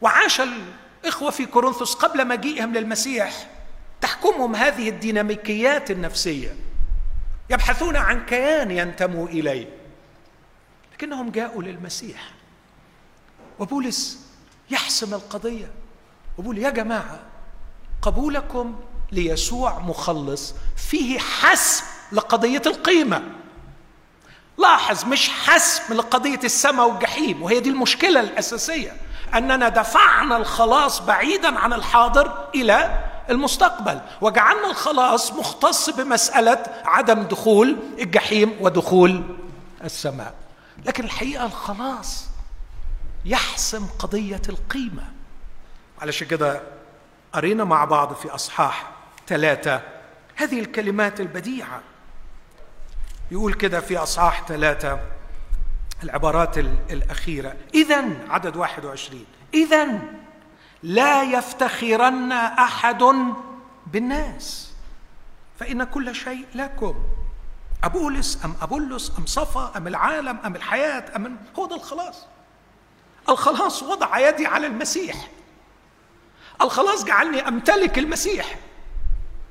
وعاش الإخوة في كورنثوس قبل مجيئهم للمسيح تحكمهم هذه الديناميكيات النفسية، يبحثون عن كيان ينتموا إليه، لكنهم جاءوا للمسيح. وبولس يحسم القضية وبقول: يا جماعة، قبولكم ليسوع مخلص فيه حسم لقضية القيمة. لاحظ، مش حسم لقضية السماء والجحيم، وهي دي المشكلة الأساسية، أننا دفعنا الخلاص بعيدا عن الحاضر إلى المستقبل، وجعلنا الخلاص مختص بمسألة عدم دخول الجحيم ودخول السماء. لكن الحقيقة الخلاص يحسم قضية القيمة. علشان كده قرينا مع بعض في أصحاح 3 هذه الكلمات البديعة. يقول كده في أصحاح 3 العبارات الأخيرة: إذن، عدد 21، إذن لا يفتخرن أحد بالناس فإن كل شيء لكم. أبولس أم أبولس أم صفا أم العالم أم الحياة أم هو ده الخلاص. الخلاص وضع يدي على المسيح، الخلاص جعلني أمتلك المسيح،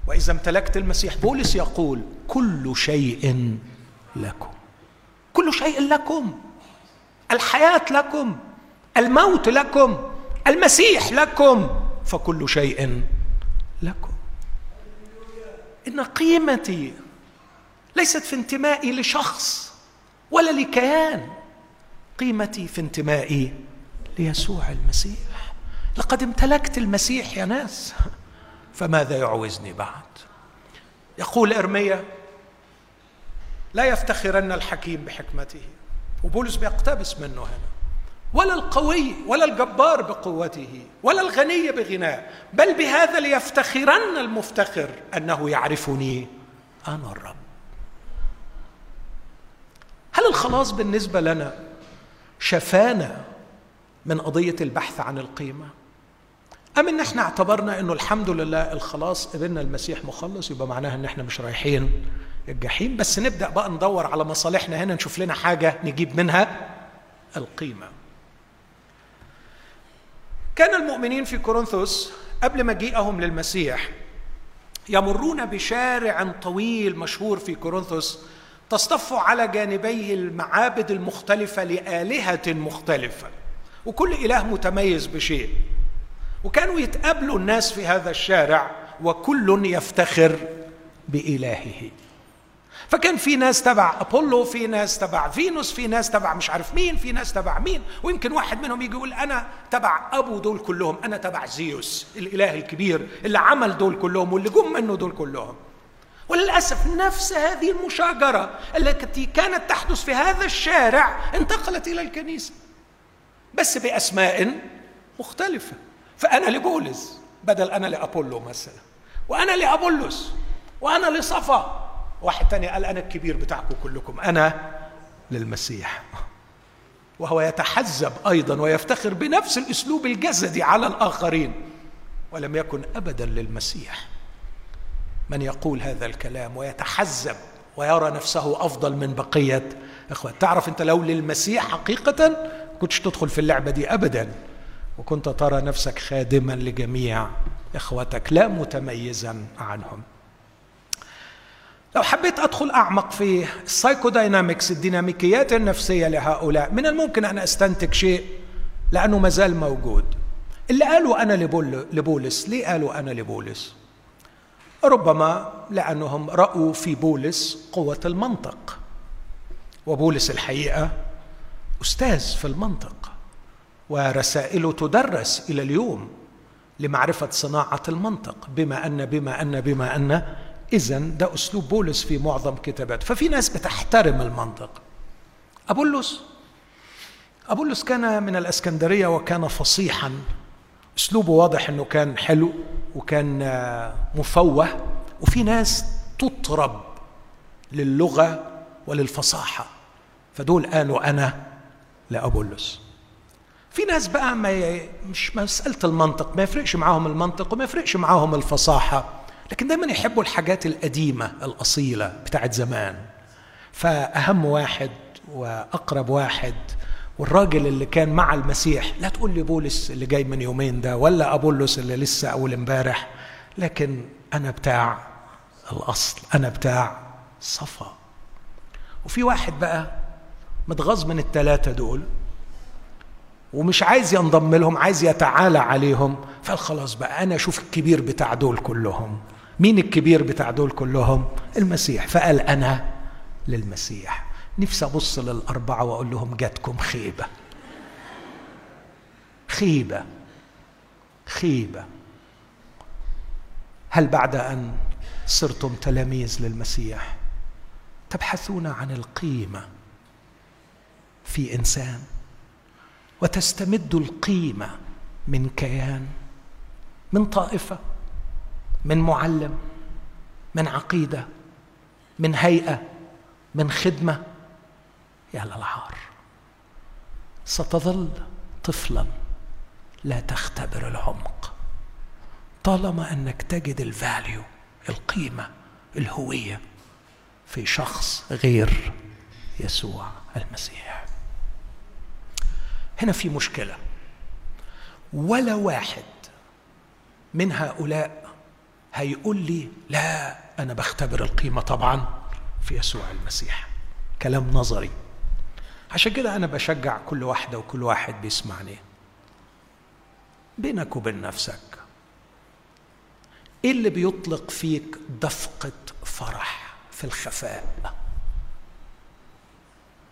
وإذا امتلكت المسيح، بولس يقول، كل شيء لكم، كل شيء لكم، الحياة لكم، الموت لكم، المسيح لكم، فكل شيء لكم. إن قيمتي ليست في انتمائي لشخص ولا لكيان، قيمتي في انتمائي ليسوع المسيح. لقد امتلكت المسيح يا ناس، فماذا يعوزني بعد؟ يقول إرميا: لا يفتخرن الحكيم بحكمته. وبولس بيقتبس منه هنا: ولا القوي ولا الجبار بقوته، ولا الغني بغناه، بل بهذا ليفتخرن المفتخر، أنه يعرفني أنا الرب. هل الخلاص بالنسبة لنا شفانا من قضية البحث عن القيمة؟ أم إن إحنا اعتبرنا إنه الحمد لله الخلاص، قبلنا المسيح مخلص، يبقى معناها إن إحنا مش رايحين الجحيم، بس نبدأ بقى ندور على مصالحنا هنا، نشوف لنا حاجة نجيب منها القيمة. كان المؤمنين في كورنثوس قبل مجيئهم للمسيح يمرون بشارع طويل مشهور في كورنثوس، تصطف على جانبيه المعابد المختلفة لآلهة مختلفة، وكل إله متميز بشيء. وكانوا يتقابلوا الناس في هذا الشارع وكل يفتخر بإلهه. فكان في ناس تبع أبولو، في ناس تبع فينوس، في ناس تبع مش عارف مين، في ناس تبع مين، ويمكن واحد منهم يجي يقول أنا تبع أبو دول كلهم، أنا تبع زيوس الإله الكبير اللي عمل دول كلهم واللي جم منه دول كلهم. وللأسف نفس هذه المشاجرة التي كانت تحدث في هذا الشارع انتقلت إلى الكنيسة بس بأسماء مختلفة. فأنا لبولس بدل أنا لأبولو مثلا، وأنا لأبولس، وأنا لصفا. واحد تاني قال أنا الكبير بتاعكم كلكم، أنا للمسيح. وهو يتحزب أيضا ويفتخر بنفس الأسلوب الجسدي على الآخرين، ولم يكن أبدا للمسيح. من يقول هذا الكلام ويتحزب ويرى نفسه أفضل من بقية إخوة. تعرف أنت لو للمسيح حقيقة كنتش تدخل في اللعبة دي أبدا، وكنت ترى نفسك خادما لجميع إخوتك لا متميزا عنهم. لو حبيت أدخل أعمق في السايكوداينامكس، الديناميكيات النفسية لهؤلاء، من الممكن أن أستنتج شيء لأنه مازال موجود. اللي قالوا أنا لبولس، ليه قالوا أنا لبولس؟ ربما لأنهم رأوا في بولس قوة المنطق، وبولس الحقيقة أستاذ في المنطق، ورسائله تدرس إلى اليوم لمعرفة صناعة المنطق. بما أن إذن ده أسلوب بولس في معظم كتاباته. ففي ناس بتحترم المنطق. أبولس كان من الأسكندرية وكان فصيحا، أسلوبه واضح أنه كان حلو وكان مفوه، وفي ناس تطرب للغة وللفصاحة، فدول قالوا أنا لأبولس. في ناس بقى مش مسألة المنطق، ما يفرقش معاهم المنطق وما يفرقش معاهم الفصاحة، لكن دايما يحبوا الحاجات القديمة الأصيلة بتاعت زمان. فأهم واحد وأقرب واحد والراجل اللي كان مع المسيح، لا تقول لي بولس اللي جاي من يومين ده ولا أبولس اللي لسه أول امبارح، لكن أنا بتاع الأصل، أنا بتاع صفا. وفي واحد بقى متغاظ من الثلاثة دول ومش عايز ينضم لهم، عايز يتعالى عليهم، فخلاص بقى أنا أشوف الكبير بتاع دول كلهم. مين الكبير بتاع دول كلهم؟ المسيح. فقال أنا للمسيح. نفسي أبص للأربعة وأقول لهم جاتكم خيبة خيبة خيبة. هل بعد أن صرتم تلاميذ للمسيح تبحثون عن القيمة في إنسان وتستمدوا القيمة من كيان، من طائفة، من معلم، من عقيدة، من هيئة، من خدمة؟ يا للعار، ستظل طفلا لا تختبر العمق طالما أنك تجد الفاليو، القيمة، الهوية في شخص غير يسوع المسيح. هنا في مشكلة. ولا واحد من هؤلاء هيقول لي لا أنا بختبر القيمة طبعا في يسوع المسيح. كلام نظري. عشان كده أنا بشجع كل واحدة وكل واحد بيسمعني، بينك وبين نفسك إيه اللي بيطلق فيك دفقة فرح في الخفاء؟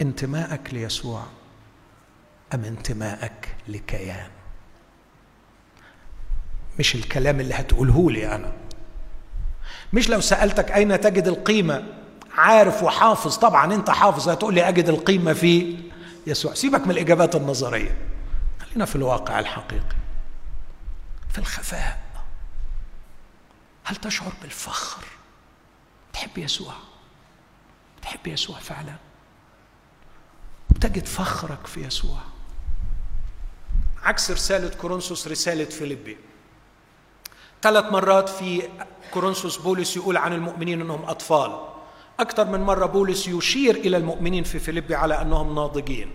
انتمائك ليسوع أم انتمائك لكيان؟ مش الكلام اللي هتقوله لي أنا. مش لو سألتك أين تجد القيمة، عارف وحافظ، طبعا أنت حافظ، هتقول لي أجد القيمة في يسوع. سيبك من الإجابات النظرية، خلينا في الواقع الحقيقي، في الخفاء. هل تشعر بالفخر؟ تحب يسوع؟ تحب يسوع فعلا؟ تجد فخرك في يسوع؟ عكس رسالة كورنثوس، رسالة فيليبي. 3 مرات في كورنثوس بولس يقول عن المؤمنين أنهم أطفال. أكثر من مرة بولس يشير إلى المؤمنين في فيليبي على أنهم ناضجين.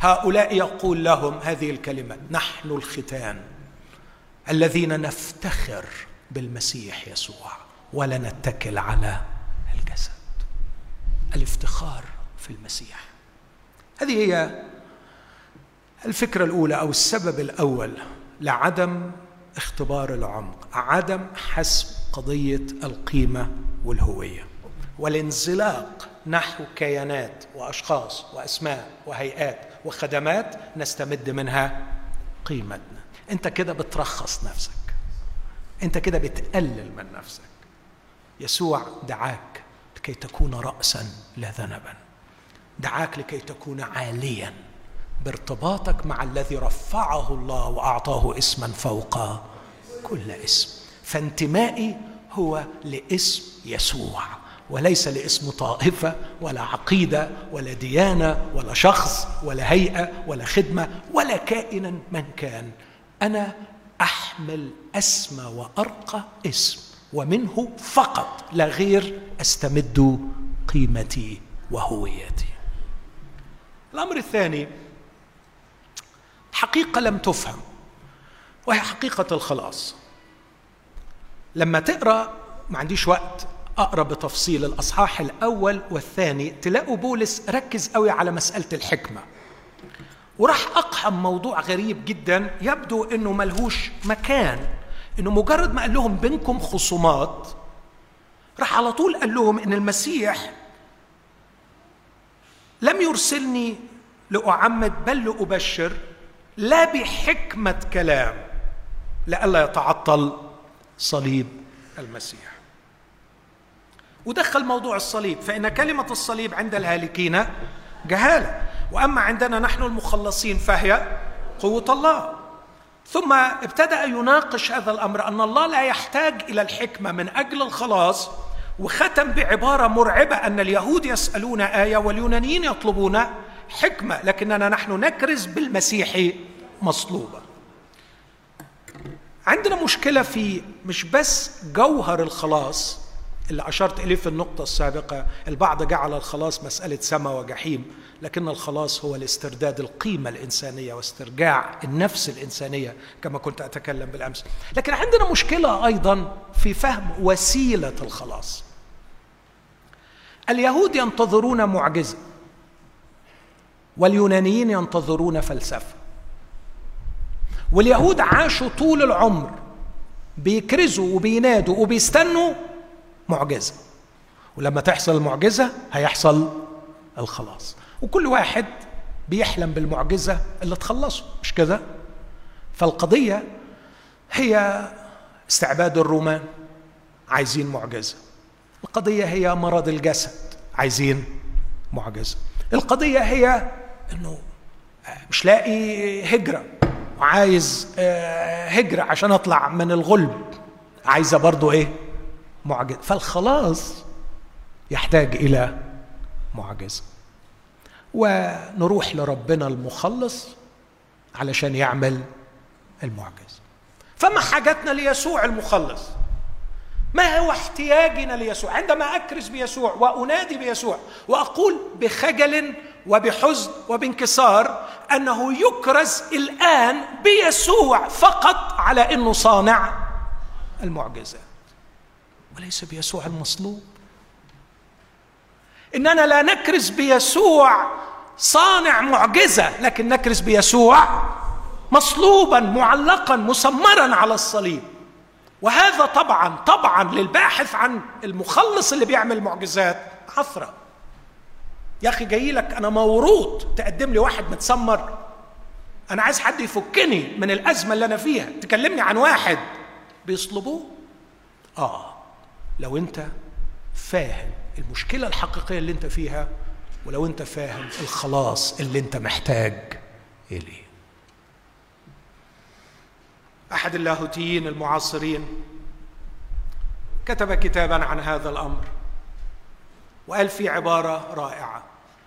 هؤلاء يقول لهم هذه الكلمة: نحن الختان الذين نفتخر بالمسيح يسوع ولا نتكل على الجسد. الافتخار في المسيح. هذه هي الفكرة الأولى أو السبب الأول لعدم اختبار العمق، عدم حسب قضية القيمة والهوية. والانزلاق نحو كيانات وأشخاص وأسماء وهيئات وخدمات نستمد منها قيمتنا. أنت كده بترخص نفسك، أنت كده بتقلل من نفسك. يسوع دعاك لكي تكون رأسا لا ذنبا، دعاك لكي تكون عاليا بارتباطك مع الذي رفعه الله وأعطاه اسما فوق كل اسم. فانتمائي هو لاسم يسوع وليس لاسم طائفة ولا عقيدة ولا ديانة ولا شخص ولا هيئة ولا خدمة ولا كائنا من كان. أنا أحمل أسمى وأرقى اسم، ومنه فقط لا غير أستمد قيمتي وهويتي. الأمر الثاني حقيقة لم تفهم، وهي حقيقة الخلاص. لما تقرأ، ما عنديش وقت أقرأ بتفصيل الأصحاح الأول والثاني، تلاقوا بولس ركز قوي على مسألة الحكمة، وراح أقحم موضوع غريب جدا يبدو أنه ملهوش مكان. أنه مجرد ما قال لهم بينكم خصومات، راح على طول قال لهم أن المسيح لم يرسلني لأعمد بل لأبشر، لا بحكمة كلام لئلا يتعطل صليب المسيح. ودخل موضوع الصليب، فإن كلمة الصليب عند الهالكين جهالة، وأما عندنا نحن المخلصين فهي قوة الله. ثم ابتدأ يناقش هذا الأمر، أن الله لا يحتاج إلى الحكمة من أجل الخلاص، وختم بعبارة مرعبة أن اليهود يسألون آية واليونانيين يطلبون حكمة، لكننا نحن نكرز بالمسيح مصلوبة. عندنا مشكلة في مش بس جوهر الخلاص اللي أشرت إليه في النقطة السابقة. البعض جعل الخلاص مسألة سماء وجحيم، لكن الخلاص هو الاسترداد القيمة الإنسانية واسترجاع النفس الإنسانية كما كنت أتكلم بالأمس. لكن عندنا مشكلة أيضا في فهم وسيلة الخلاص. اليهود ينتظرون معجزة واليونانيين ينتظرون فلسفة. واليهود عاشوا طول العمر بيكرزوا وبينادوا وبيستنوا معجزة، ولما تحصل المعجزة هيحصل الخلاص، وكل واحد بيحلم بالمعجزة اللي تخلصه، مش كده؟ فالقضية هي استعباد الرومان، عايزين معجزة. القضية هي مرض الجسد، عايزين معجزة. القضية هي انه مش لاقي هجرة، عايز هجرة عشان اطلع من الغلب، عايزة برضو ايه؟ معجزة. فالخلاص يحتاج الى معجزة، ونروح لربنا المخلص علشان يعمل المعجزة. فما حاجتنا ليسوع المخلص؟ ما هو احتياجنا ليسوع؟ عندما أكرز بيسوع وأنادي بيسوع وأقول بخجل وبحزن وبانكسار أنه يكرز الآن بيسوع فقط على أنه صانع المعجزة وليس بيسوع المصلوب. إننا لا نكرز بيسوع صانع معجزة، لكن نكرز بيسوع مصلوبا معلقا مسمرا على الصليب. وهذا طبعا للباحث عن المخلص اللي بيعمل معجزات حفرة. يا أخي جاي لك أنا موروث، تقدم لي واحد متسمر؟ أنا عايز حد يفكني من الأزمة اللي أنا فيها، تكلمني عن واحد بيصلبوه؟ لو أنت فاهم المشكلة الحقيقية اللي أنت فيها، ولو أنت فاهم الخلاص اللي أنت محتاج إليه. أحد اللاهوتيين المعاصرين كتب كتابا عن هذا الأمر، وقال فيه عبارة رائعة: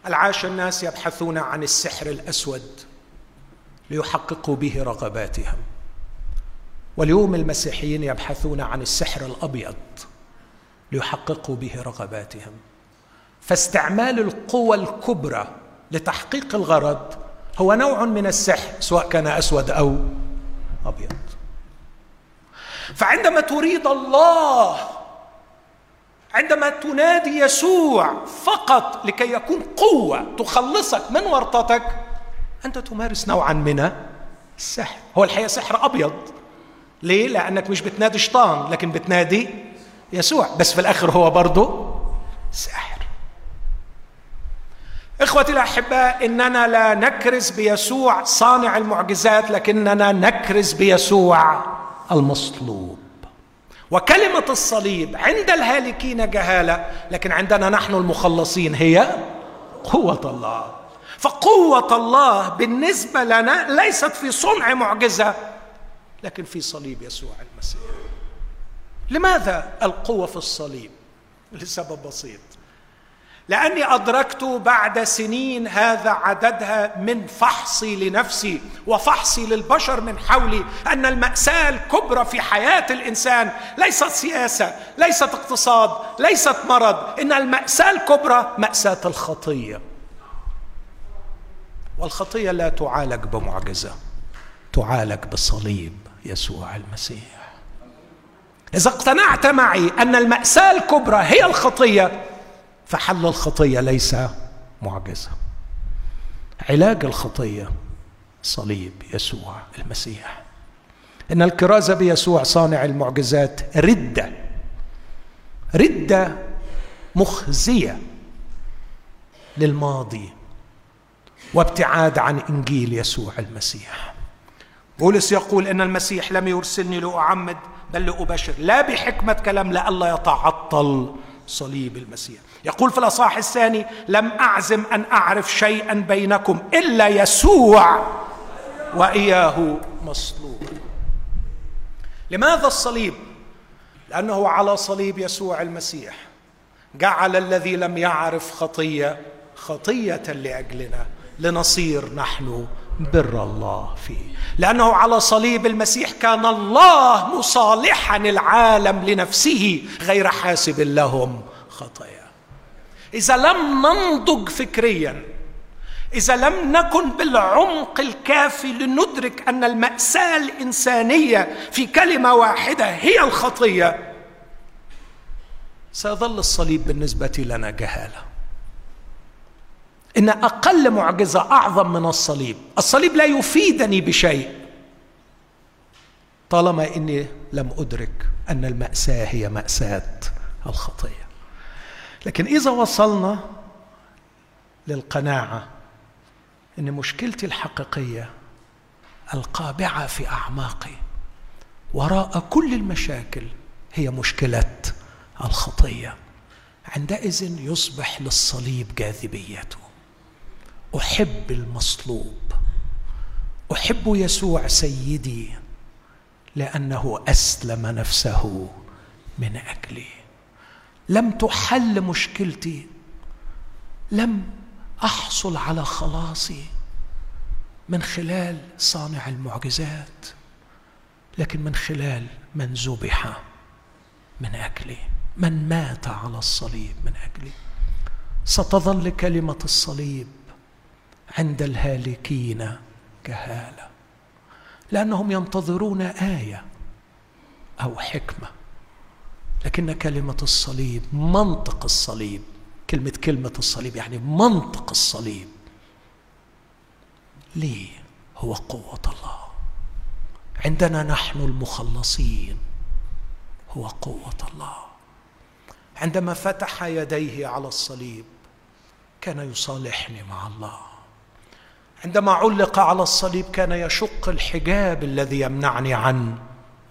العاش الناس يبحثون عن السحر الأسود ليحققوا به رغباتهم، واليوم المسيحيين يبحثون عن السحر الأبيض ليحققوا به رغباتهم. فاستعمال القوى الكبرى لتحقيق الغرض هو نوع من السحر، سواء كان أسود أو أبيض. فعندما تريد الله، عندما تنادي يسوع فقط لكي يكون قوة تخلصك من ورطتك، أنت تمارس نوعا من السحر. هو الحقيقة سحر أبيض. ليه؟ لأنك مش بتنادي شيطان، لكن بتنادي يسوع، بس في الآخر هو برضه ساحر. إخوتي الأحباء، إننا لا نكرز بيسوع صانع المعجزات، لكننا نكرز بيسوع المصلوب. وكلمة الصليب عند الهالكين جهالة، لكن عندنا نحن المخلصين هي قوة الله. فقوة الله بالنسبة لنا ليست في صنع معجزة، لكن في صليب يسوع المسيح. لماذا القوة في الصليب؟ لسبب بسيط، لأني أدركت بعد سنين هذا عددها من فحصي لنفسي وفحصي للبشر من حولي أن المأساة الكبرى في حياة الإنسان ليست سياسة، ليست اقتصاد، ليست مرض، إن المأساة الكبرى مأساة الخطية. والخطية لا تعالج بمعجزة، تعالج بصليب يسوع المسيح. إذا اقتنعت معي أن المأساة الكبرى هي الخطية، فحل الخطية ليس معجزة، علاج الخطية صليب يسوع المسيح. إن الكرازة بيسوع صانع المعجزات ردة مخزية للماضي وابتعاد عن إنجيل يسوع المسيح. بولس يقول إن المسيح لم يرسلني لأعمد بل لأبشر، لا بحكمة كلام لئلا يتعطل صليب المسيح. يقول في الأصحاح الثاني: لم أعزم أن أعرف شيئا بينكم إلا يسوع وإياه مصلوب. لماذا الصليب؟ لأنه على صليب يسوع المسيح جعل الذي لم يعرف خطية خطية لأجلنا لنصير نحن بر الله فيه. لأنه على صليب المسيح كان الله مصالحا العالم لنفسه غير حاسب لهم خطايا. إذا لم ننضج فكريا، إذا لم نكن بالعمق الكافي لندرك أن المأساة الإنسانية في كلمة واحدة هي الخطية، سيظل الصليب بالنسبة لنا جهالة. إن أقل معجزة أعظم من الصليب. الصليب لا يفيدني بشيء طالما إني لم أدرك أن المأساة هي مأساة الخطية. لكن إذا وصلنا للقناعة إن مشكلتي الحقيقية القابعة في أعماقي وراء كل المشاكل هي مشكلة الخطية، عندئذ يصبح للصليب جاذبيته. أحب المصلوب، أحب يسوع سيدي لأنه أسلم نفسه من أجلي. لم تحل مشكلتي، لم أحصل على خلاصي من خلال صانع المعجزات، لكن من خلال من ذبح من أجلي، من مات على الصليب من أجلي. ستظل كلمة الصليب عند الهالكين جهالة، لأنهم ينتظرون آية أو حكمة، لكن كلمة الصليب، منطق الصليب، كلمة الصليب يعني منطق الصليب ليه هو قوة الله. عندنا نحن المخلصين هو قوة الله. عندما فتح يديه على الصليب كان يصالحني مع الله. عندما علق على الصليب كان يشق الحجاب الذي يمنعني عن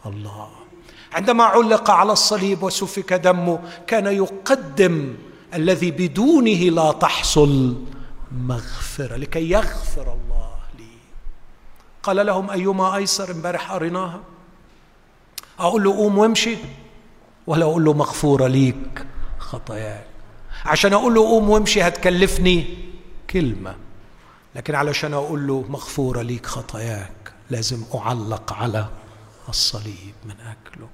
الله. عندما علق على الصليب وسفك دمه كان يقدم الذي بدونه لا تحصل مغفرة لكي يغفر الله لي. قال لهم: أيما أيسر؟ امبارح قريناها. أقول له قوم وامشي، ولا أقول له مغفورة ليك خطاياك؟ عشان أقول له قوم وامشي هتكلفني كلمة، لكن علشان أقول له مغفورة ليك خطاياك لازم أعلق على الصليب من أجله.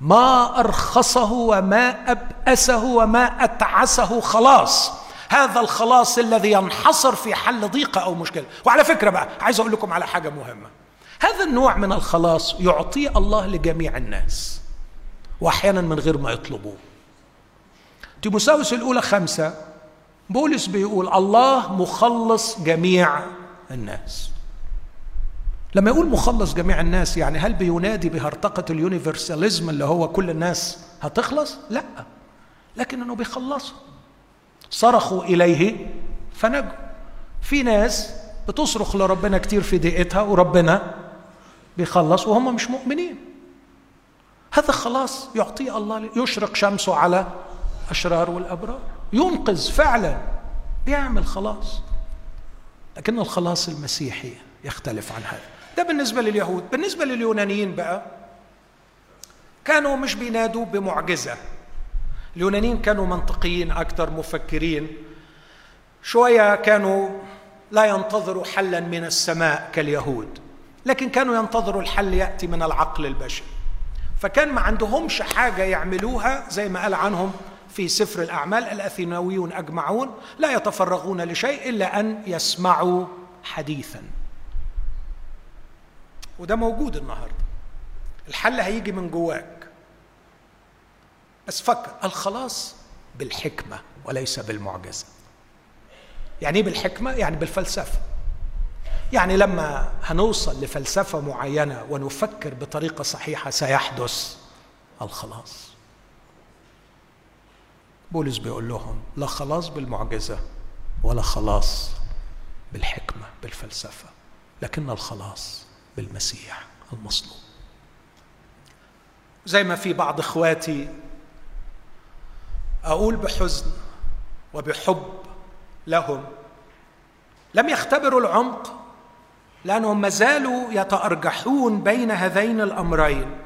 ما أرخصه وما أبأسه وما أتعسه خلاص، هذا الخلاص الذي ينحصر في حل ضيقة أو مشكلة. وعلى فكرة بقى عايز أقول لكم على حاجة مهمة، هذا النوع من الخلاص يعطيه الله لجميع الناس وأحيانا من غير ما يطلبوه. تيموثاوس الأولى 5 بولس بيقول الله مخلص جميع الناس. لما يقول مخلص جميع الناس يعني هل بينادي بهرطقة اليونيفرساليزم اللي هو كل الناس هتخلص؟ لا، لكن أنه بيخلصهم. صرخوا إليه فنجوا. في ناس بتصرخ لربنا كتير في ضيقتها وربنا بيخلص وهم مش مؤمنين. هذا خلاص يعطيه الله، يشرق شمسه على أشرار والأبرار، ينقذ فعلا، بيعمل خلاص. لكن الخلاص المسيحي يختلف عن هذا. ده بالنسبة لليهود. بالنسبة لليونانيين بقى كانوا مش بينادوا بمعجزة. اليونانيين كانوا منطقيين أكثر، مفكرين شوية، كانوا لا ينتظروا حلا من السماء كاليهود، لكن كانوا ينتظروا الحل يأتي من العقل البشري. فكان ما عندهمش حاجة يعملوها، زي ما قال عنهم في سفر الأعمال: الأثيناويون أجمعون لا يتفرغون لشيء إلا أن يسمعوا حديثا. وده موجود النهاردة. الحل هيجي من جواك، بس فكر. الخلاص بالحكمة وليس بالمعجزة. يعني بالحكمة يعني بالفلسفة. يعني لما هنوصل لفلسفة معينة ونفكر بطريقة صحيحة سيحدث الخلاص. بولس بيقول لهم: لا خلاص بالمعجزة ولا خلاص بالحكمة بالفلسفة، لكن الخلاص بالمسيح المصلوب. زي ما في بعض إخواتي أقول بحزن وبحب لهم: لم يختبروا العمق لأنهم ما زالوا يتأرجحون بين هذين الأمرين،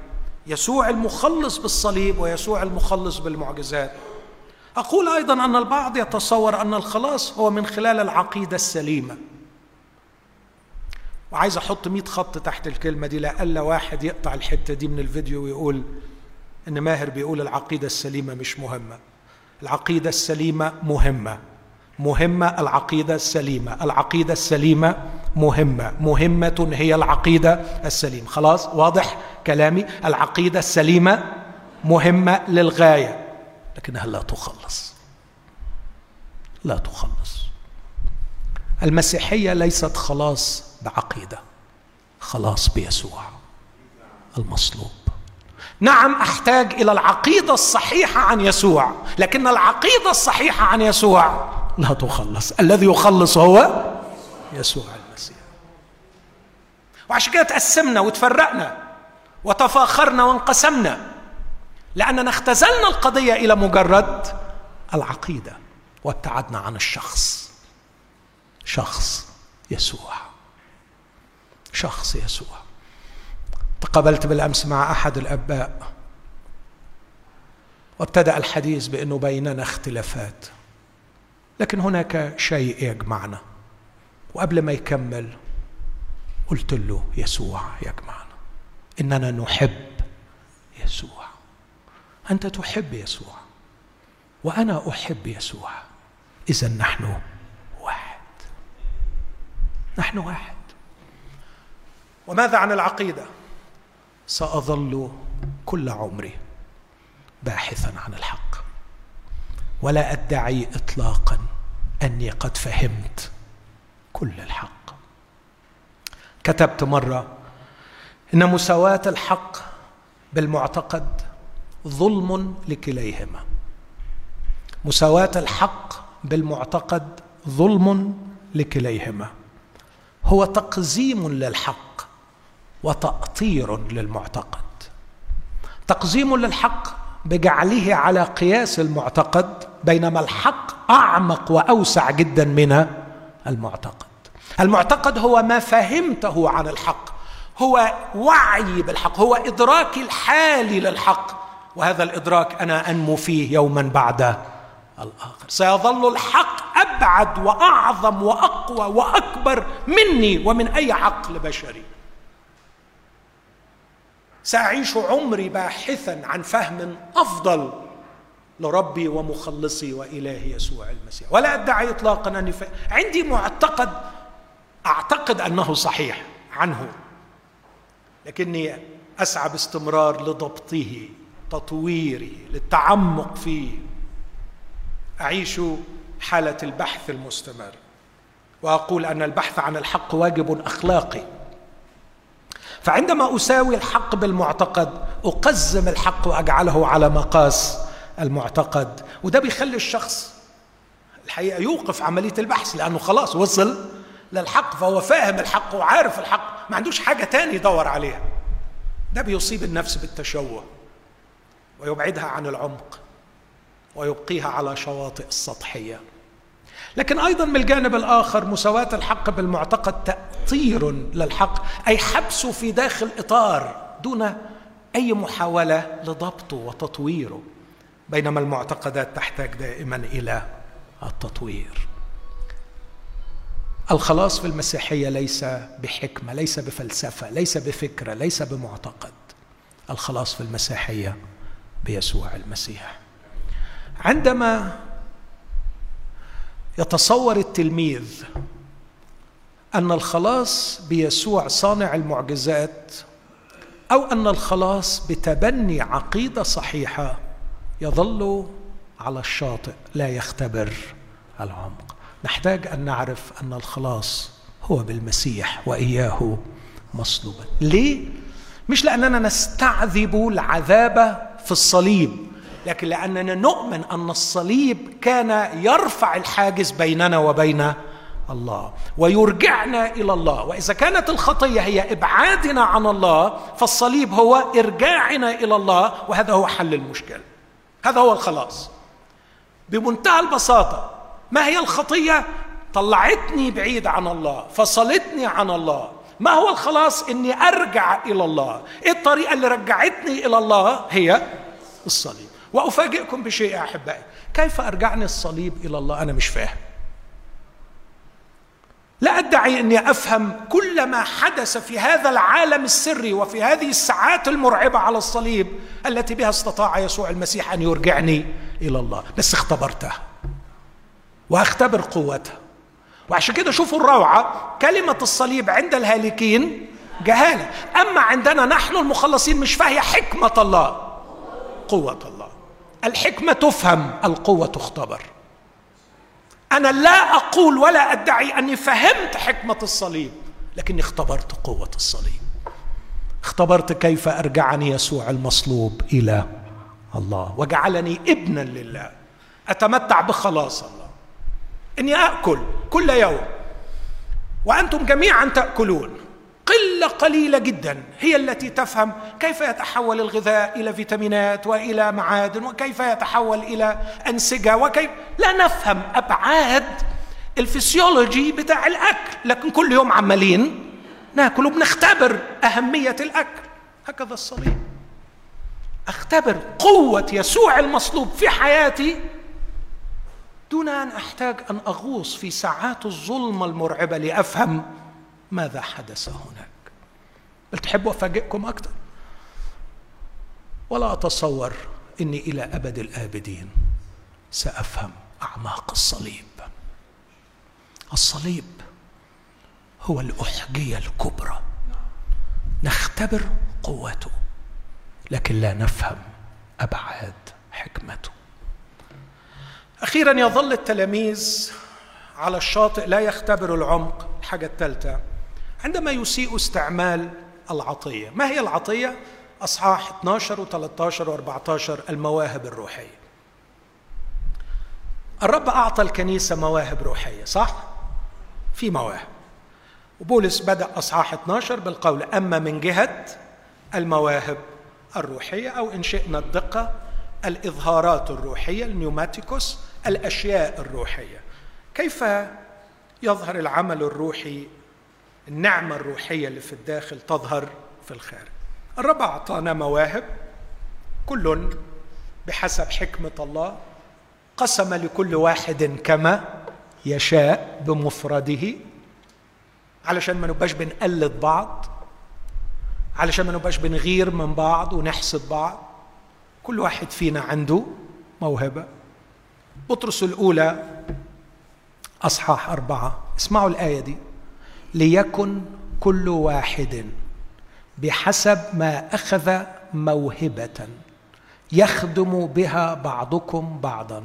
يسوع المخلص بالصليب ويسوع المخلص بالمعجزات. أقول أيضا أن البعض يتصور أن الخلاص هو من خلال العقيدة السليمة. وعايز أحط 100 خط تحت الكلمة دي، لألا واحد يقطع الحتة دي من الفيديو ويقول إن ماهر بيقول العقيدة السليمة مش مهمة. العقيدة السليمة مهمة، مهمة العقيدة السليمة، العقيدة السليمة مهمة، مهمة هي العقيدة السليمة. خلاص واضح كلامي؟ العقيدة السليمة مهمة للغاية، لكنها لا تخلص، لا تخلص. المسيحية ليست خلاص بعقيدة، خلاص بيسوع المصلوب. نعم أحتاج إلى العقيدة الصحيحة عن يسوع، لكن العقيدة الصحيحة عن يسوع لا تخلص. الذي يخلص هو يسوع المسيح. وعشان كده تقسمنا وتفرقنا وتفاخرنا وانقسمنا، لأننا اختزلنا القضية إلى مجرد العقيدة وابتعدنا عن الشخص، شخص يسوع، شخص يسوع. تقابلت بالأمس مع أحد الأباء وابتدأ الحديث بأنه بيننا اختلافات، لكن هناك شيء يجمعنا. وقبل ما يكمل قلت له: يسوع يجمعنا، إننا نحب يسوع. أنت تحب يسوع وأنا أحب يسوع، إذا نحن واحد، نحن واحد. وماذا عن العقيدة؟ سأظل كل عمري باحثا عن الحق، ولا أدعي إطلاقا أني قد فهمت كل الحق. كتبت مرة إن مساواة الحق بالمعتقد ظلم لكليهما. مساواة الحق بالمعتقد ظلم لكليهما، هو تقزيم للحق وتأطير للمعتقد. تقزيم للحق بجعله على قياس المعتقد، بينما الحق أعمق وأوسع جدا من المعتقد. المعتقد هو ما فهمته عن الحق، هو وعي بالحق، هو إدراكي الحالي للحق، وهذا الإدراك أنا أنمو فيه يوما بعد الآخر. سيظل الحق أبعد وأعظم وأقوى وأكبر مني ومن أي عقل بشري. سأعيش عمري باحثا عن فهم أفضل لربي ومخلصي وإلهي يسوع المسيح، ولا أدعي إطلاقا أني عندي معتقد أعتقد أنه صحيح عنه، لكني أسعى باستمرار لضبطه، تطويري، للتعمق فيه. أعيش حالة البحث المستمر. وأقول أن البحث عن الحق واجب أخلاقي. فعندما أساوي الحق بالمعتقد أقزم الحق وأجعله على مقاس المعتقد، وده بيخلي الشخص الحقيقة يوقف عملية البحث، لأنه خلاص وصل للحق، فهو فاهم الحق وعارف الحق، ما عندوش حاجة تاني يدور عليها. ده بيصيب النفس بالتشوه ويبعدها عن العمق ويبقيها على شواطئ السطحية. لكن أيضا من الجانب الآخر مساواة الحق بالمعتقد تأطير للحق، أي حبسه في داخل إطار دون أي محاولة لضبطه وتطويره، بينما المعتقدات تحتاج دائما إلى التطوير. الخلاص في المسيحية ليس بحكمة، ليس بفلسفة، ليس بفكرة، ليس بمعتقد. الخلاص في المسيحية بيسوع المسيح. عندما يتصور التلميذ أن الخلاص بيسوع صانع المعجزات، أو أن الخلاص بتبني عقيدة صحيحة، يظل على الشاطئ لا يختبر العمق. نحتاج أن نعرف أن الخلاص هو بالمسيح وإياه مصلوبا. ليه؟ مش لأننا نستعذب العذاب في الصليب، لكن لأننا نؤمن أن الصليب كان يرفع الحاجز بيننا وبين الله ويرجعنا إلى الله. وإذا كانت الخطية هي إبعادنا عن الله، فالصليب هو إرجاعنا إلى الله، وهذا هو حل المشكلة. هذا هو الخلاص بمنتهى البساطة. ما هي الخطية؟ طلعتني بعيد عن الله، فصلتني عن الله. ما هو الخلاص؟ إني أرجع إلى الله. إيه الطريقة اللي رجعتني إلى الله؟ هي الصليب. وأفاجئكم بشيء يا أحبائي، كيف أرجعني الصليب إلى الله؟ أنا مش فاهم. لا أدعي أني أفهم كل ما حدث في هذا العالم السري وفي هذه الساعات المرعبة على الصليب التي بها استطاع يسوع المسيح أن يرجعني إلى الله، بس اختبرتها واختبر قوتها. وعشان كده شوفوا الروعة، كلمة الصليب عند الهالكين جهالة، أما عندنا نحن المخلصين مش فهي حكمة الله قوة الله. الحكمة تفهم، القوة تختبر. أنا لا أقول ولا أدعي أني فهمت حكمة الصليب، لكني اختبرت قوة الصليب، اختبرت كيف أرجعني يسوع المصلوب إلى الله وجعلني ابنا لله. أتمتع بخلاص الله، إني أكل كل يوم وأنتم جميعا تأكلون. قلة قليلة جدا هي التي تفهم كيف يتحول الغذاء إلى فيتامينات وإلى معادن، وكيف يتحول إلى أنسجة، وكيف لا نفهم أبعاد الفسيولوجي بتاع الأكل، لكن كل يوم عمالين نأكل وبنختبر أهمية الأكل. هكذا الصليب، أختبر قوة يسوع المصلوب في حياتي دون أن أحتاج أن أغوص في ساعات الظلمة المرعبة لأفهم ماذا حدث هناك. بل تحبوا أفاجئكم أكثر، ولا أتصور أني إلى أبد الآبدين سأفهم أعماق الصليب. الصليب هو الأحجية الكبرى، نختبر قوته لكن لا نفهم أبعاد حكمته. أخيرا يظل التلاميذ على الشاطئ لا يختبر العمق. الحاجة الثالثة، عندما يسيء استعمال العطية. ما هي العطية؟ أصحاح 12 و13 و14، المواهب الروحية. الرب أعطى الكنيسة مواهب روحية، صح؟ في مواهب، وبولس بدأ أصحاح 12 بالقول أما من جهة المواهب الروحية، أو إن شئنا الدقة الإظهارات الروحية، النيوماتيكوس، الأشياء الروحية. كيف يظهر العمل الروحي، النعمة الروحية اللي في الداخل تظهر في الخارج؟ الرب أعطانا مواهب، كل بحسب حكمة الله، قسم لكل واحد كما يشاء بمفرده، علشان ما نبقاش بنقلد بعض، علشان ما نبقاش بنغير من بعض ونحسد بعض. كل واحد فينا عنده موهبة. بطرس الأولى أصحاح 4، اسمعوا الآية دي، ليكن كل واحد بحسب ما أخذ موهبة يخدم بها بعضكم بعضا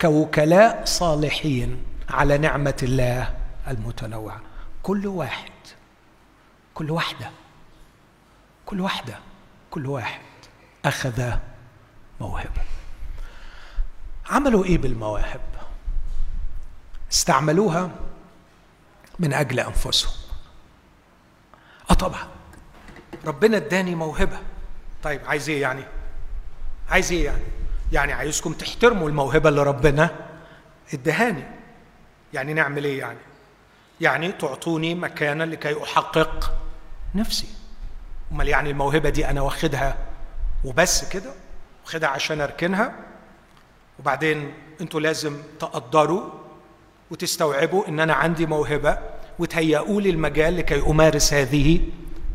كوكلاء صالحين على نعمة الله المتنوعة. كل واحد، كل واحدة، كل واحدة، كل واحد أخذ موهبة. عملوا إيه بالمواهب؟ استعملوها من أجل أنفسهم. طبعا ربنا اداني موهبة، طيب عايز ايه يعني؟ عايز ايه يعني؟ يعني عايزكم تحترموا الموهبة اللي ربنا ادهاني. يعني نعمل ايه يعني؟ يعني تعطوني مكانة لكي أحقق نفسي. امال يعني الموهبة دي أنا واخدها وبس كده، واخدها عشان أركنها؟ وبعدين انتوا لازم تقدروا وتستوعبوا إن أنا عندي موهبة وتهيئوا لي المجال لكي أمارس هذه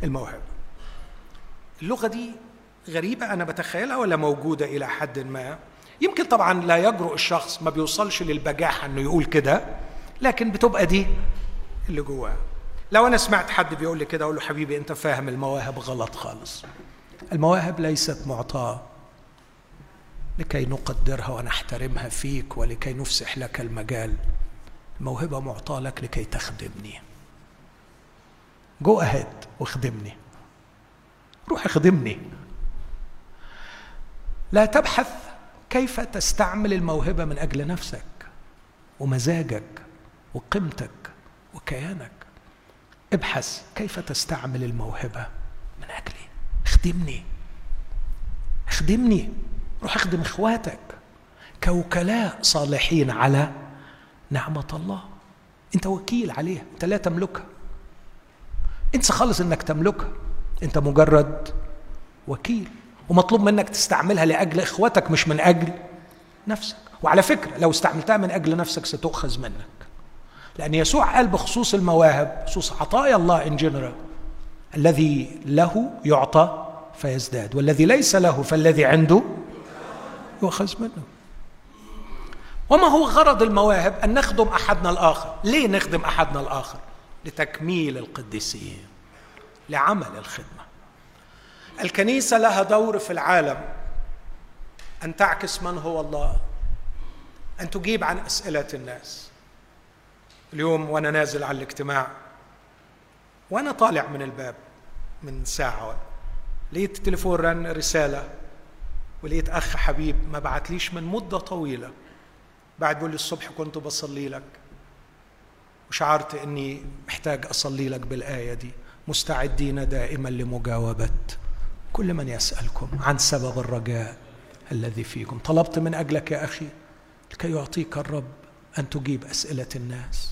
الموهبة. اللغة دي غريبة أنا بتخيلها ولا موجودة إلى حد ما؟ يمكن طبعا لا يجرؤ الشخص، ما بيوصلش للبجاحة إنه يقول كده، لكن بتبقى دي اللي جواه. لو أنا سمعت حد بيقول لي كده أقول له حبيبي أنت فاهم المواهب غلط خالص. المواهب ليست معطاة لكي نقدرها ونحترمها فيك ولكي نفسح لك المجال. الموهبة معطاة لك لكي تخدمني. جو أهد واخدمني، روح اخدمني. لا تبحث كيف تستعمل الموهبة من أجل نفسك ومزاجك وقيمتك وكيانك. ابحث كيف تستعمل الموهبة من أجلي. اخدمني اخدمني، روح اخدم إخواتك كوكلاء صالحين على نعمة الله. أنت وكيل عليها، أنت لا تملكها، انسى خالص إنك تملكها، أنت مجرد وكيل، ومطلوب منك تستعملها لأجل إخوتك مش من أجل نفسك. وعلى فكرة لو استعملتها من أجل نفسك ستؤخذ منك، لأن يسوع قال بخصوص المواهب، بخصوص عطايا الله إن جنرال، الذي له يعطى فيزداد، والذي ليس له فالذي عنده يؤخذ منه. وما هو غرض المواهب؟ أن نخدم أحدنا الآخر. ليه نخدم أحدنا الآخر؟ لتكميل القديسين، لعمل الخدمة. الكنيسة لها دور في العالم أن تعكس من هو الله، أن تجيب عن أسئلة الناس. اليوم وأنا نازل على الاجتماع وأنا طالع من الباب من ساعة لقيت التليفون رن رسالة، ولقيت أخ حبيب ما بعتليش من مدة طويلة بعد، بيقول لي الصبح كنت بصلي لك وشعرت أني محتاج أصلي لك بالآية دي، مستعدين دائما لمجاوبة كل من يسألكم عن سبب الرجاء الذي فيكم. طلبت من أجلك يا أخي لكي يعطيك الرب أن تجيب أسئلة الناس.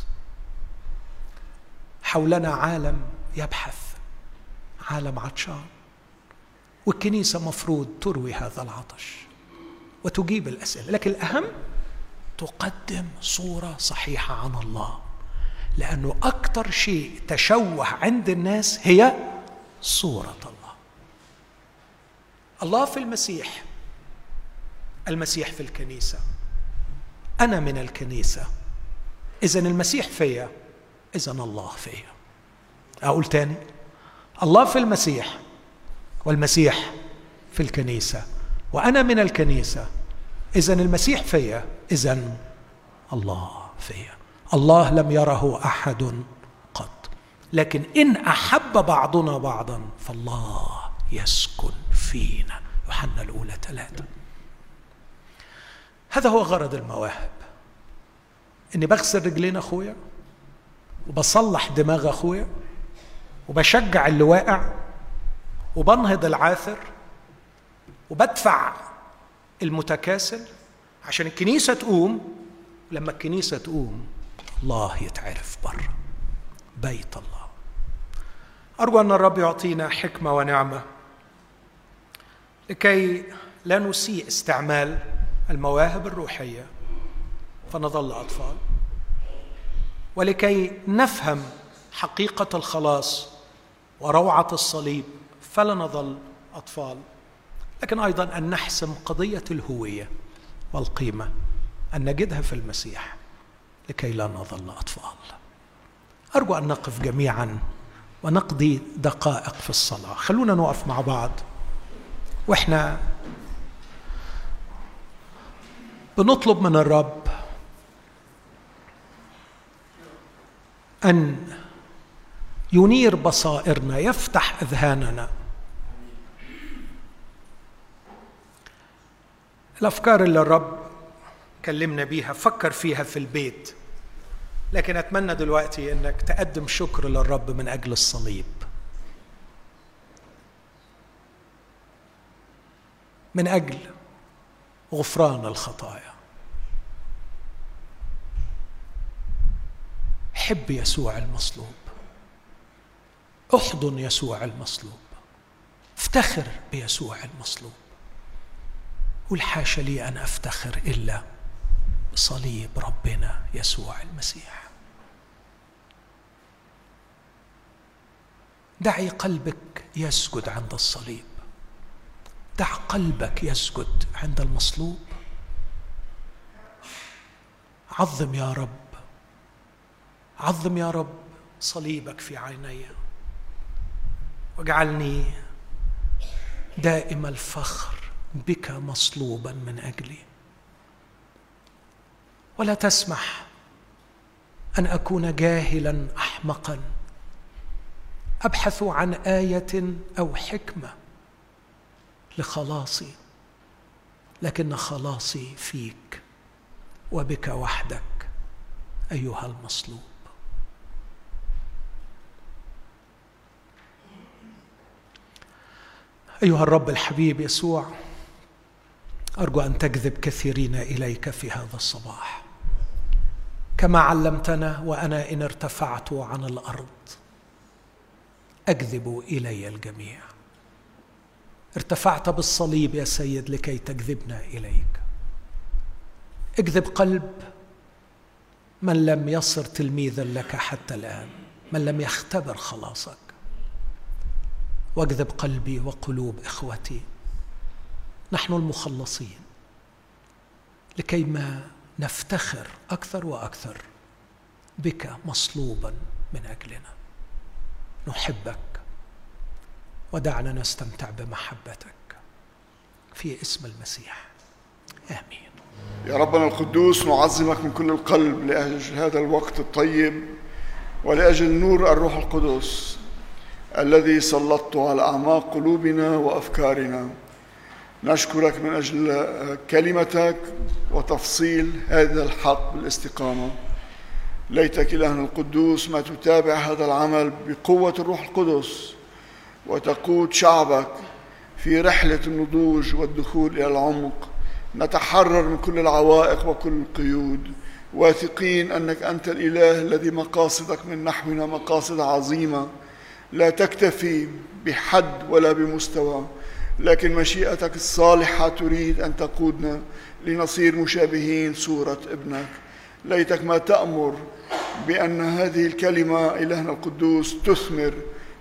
حولنا عالم يبحث، عالم عطشان، والكنيسة مفروض تروي هذا العطش وتجيب الأسئلة، لكن الأهم تقدم صورة صحيحة عن الله، لأنه أكتر شيء تشوه عند الناس هي صورة الله. الله في المسيح، المسيح في الكنيسة، أنا من الكنيسة، إذن المسيح فيا، إذن الله فيا. أقول تاني، الله في المسيح والمسيح في الكنيسة، وأنا من الكنيسة، إذن المسيح فيا، إذن الله فيا. الله لم يره أحد قط، لكن إن أحب بعضنا بعضا فالله يسكن فينا، يوحنا الأولى 3. هذا هو غرض المواهب، إني بغسل رجلين أخويا وبصلح دماغ أخويا وبشجع اللي واقع وبنهض العاثر وبدفع المتكاسل عشان الكنيسة تقوم. لما الكنيسة تقوم الله يتعرف بره بيت الله. أرجو أن الرب يعطينا حكمة ونعمة لكي لا نسيء استعمال المواهب الروحية فنظل أطفال، ولكي نفهم حقيقة الخلاص وروعة الصليب فلا نظل أطفال، لكن أيضا أن نحسم قضية الهوية والقيمة أن نجدها في المسيح لكي لا نظل أطفال. أرجو أن نقف جميعا ونقضي دقائق في الصلاة. خلونا نقف مع بعض وإحنا بنطلب من الرب أن ينير بصائرنا، يفتح أذهاننا. الأفكار اللي الرب كلمنا بيها فكر فيها في البيت لكن أتمنى دلوقتي أنك تقدم شكر للرب من أجل الصليب، من أجل غفران الخطايا. حب يسوع المصلوب، احضن يسوع المصلوب، افتخر بيسوع المصلوب، قل حاشا لي أن أفتخر إلا صليب ربنا يسوع المسيح. دعي قلبك يسجد عند الصليب، دع قلبك يسجد عند المصلوب. عظم يا رب، عظم يا رب صليبك في عيني، واجعلني دائم الفخر بك مصلوبا من أجلي، ولا تسمح أن أكون جاهلا أحمقا أبحث عن آية أو حكمة لخلاصي، لكن خلاصي فيك وبك وحدك أيها المصلوب. أيها الرب الحبيب يسوع، أرجو أن تجذب كثيرين إليك في هذا الصباح كما علمتنا، وأنا إن ارتفعت عن الأرض أجذب إلي الجميع. ارتفعت بالصليب يا سيد لكي تجذبنا إليك. اجذب قلب من لم يصر تلميذا لك حتى الآن، من لم يختبر خلاصك، واجذب قلبي وقلوب إخوتي نحن المخلصين لكي ما نفتخر أكثر وأكثر بك مصلوبا من أجلنا. نحبك ودعنا نستمتع بمحبتك في اسم المسيح، آمين. يا ربنا القدوس، نعظمك من كل القلب لأجل هذا الوقت الطيب ولأجل نور الروح القدس الذي سلطته على أعماق قلوبنا وأفكارنا. نشكرك من أجل كلمتك وتفصيل هذا الحق بالاستقامة. ليتك إلهنا القدوس ما تتابع هذا العمل بقوة الروح القدس وتقود شعبك في رحلة النضوج والدخول إلى العمق. نتحرر من كل العوائق وكل القيود، واثقين أنك أنت الإله الذي مقاصدك من نحونا مقاصد عظيمة لا تكتفي بحد ولا بمستوى، لكن مشيئتك الصالحة تريد أن تقودنا لنصير مشابهين صورة ابنك. ليتك ما تأمر بأن هذه الكلمة إلهنا القدوس تثمر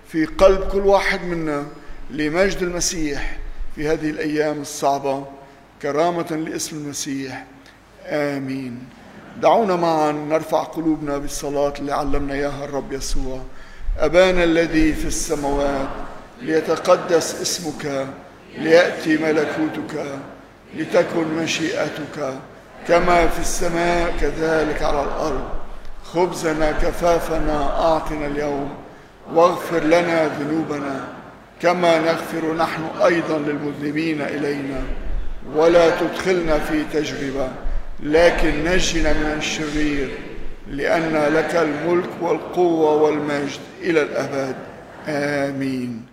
في قلب كل واحد منا لمجد المسيح في هذه الأيام الصعبة، كرامة لاسم المسيح، آمين. دعونا معا نرفع قلوبنا بالصلاة اللي علمنا إياها الرب يسوع. أبانا الذي في السماوات، ليتقدس اسمك، ليأتي ملكوتك، لتكن مشيئتك كما في السماء كذلك على الأرض. خبزنا كفافنا أعطنا اليوم، واغفر لنا ذنوبنا كما نغفر نحن أيضا للمذنبين إلينا، ولا تدخلنا في تجربة لكن نجنا من الشرير، لأن لك الملك والقوة والمجد إلى الأبد، آمين.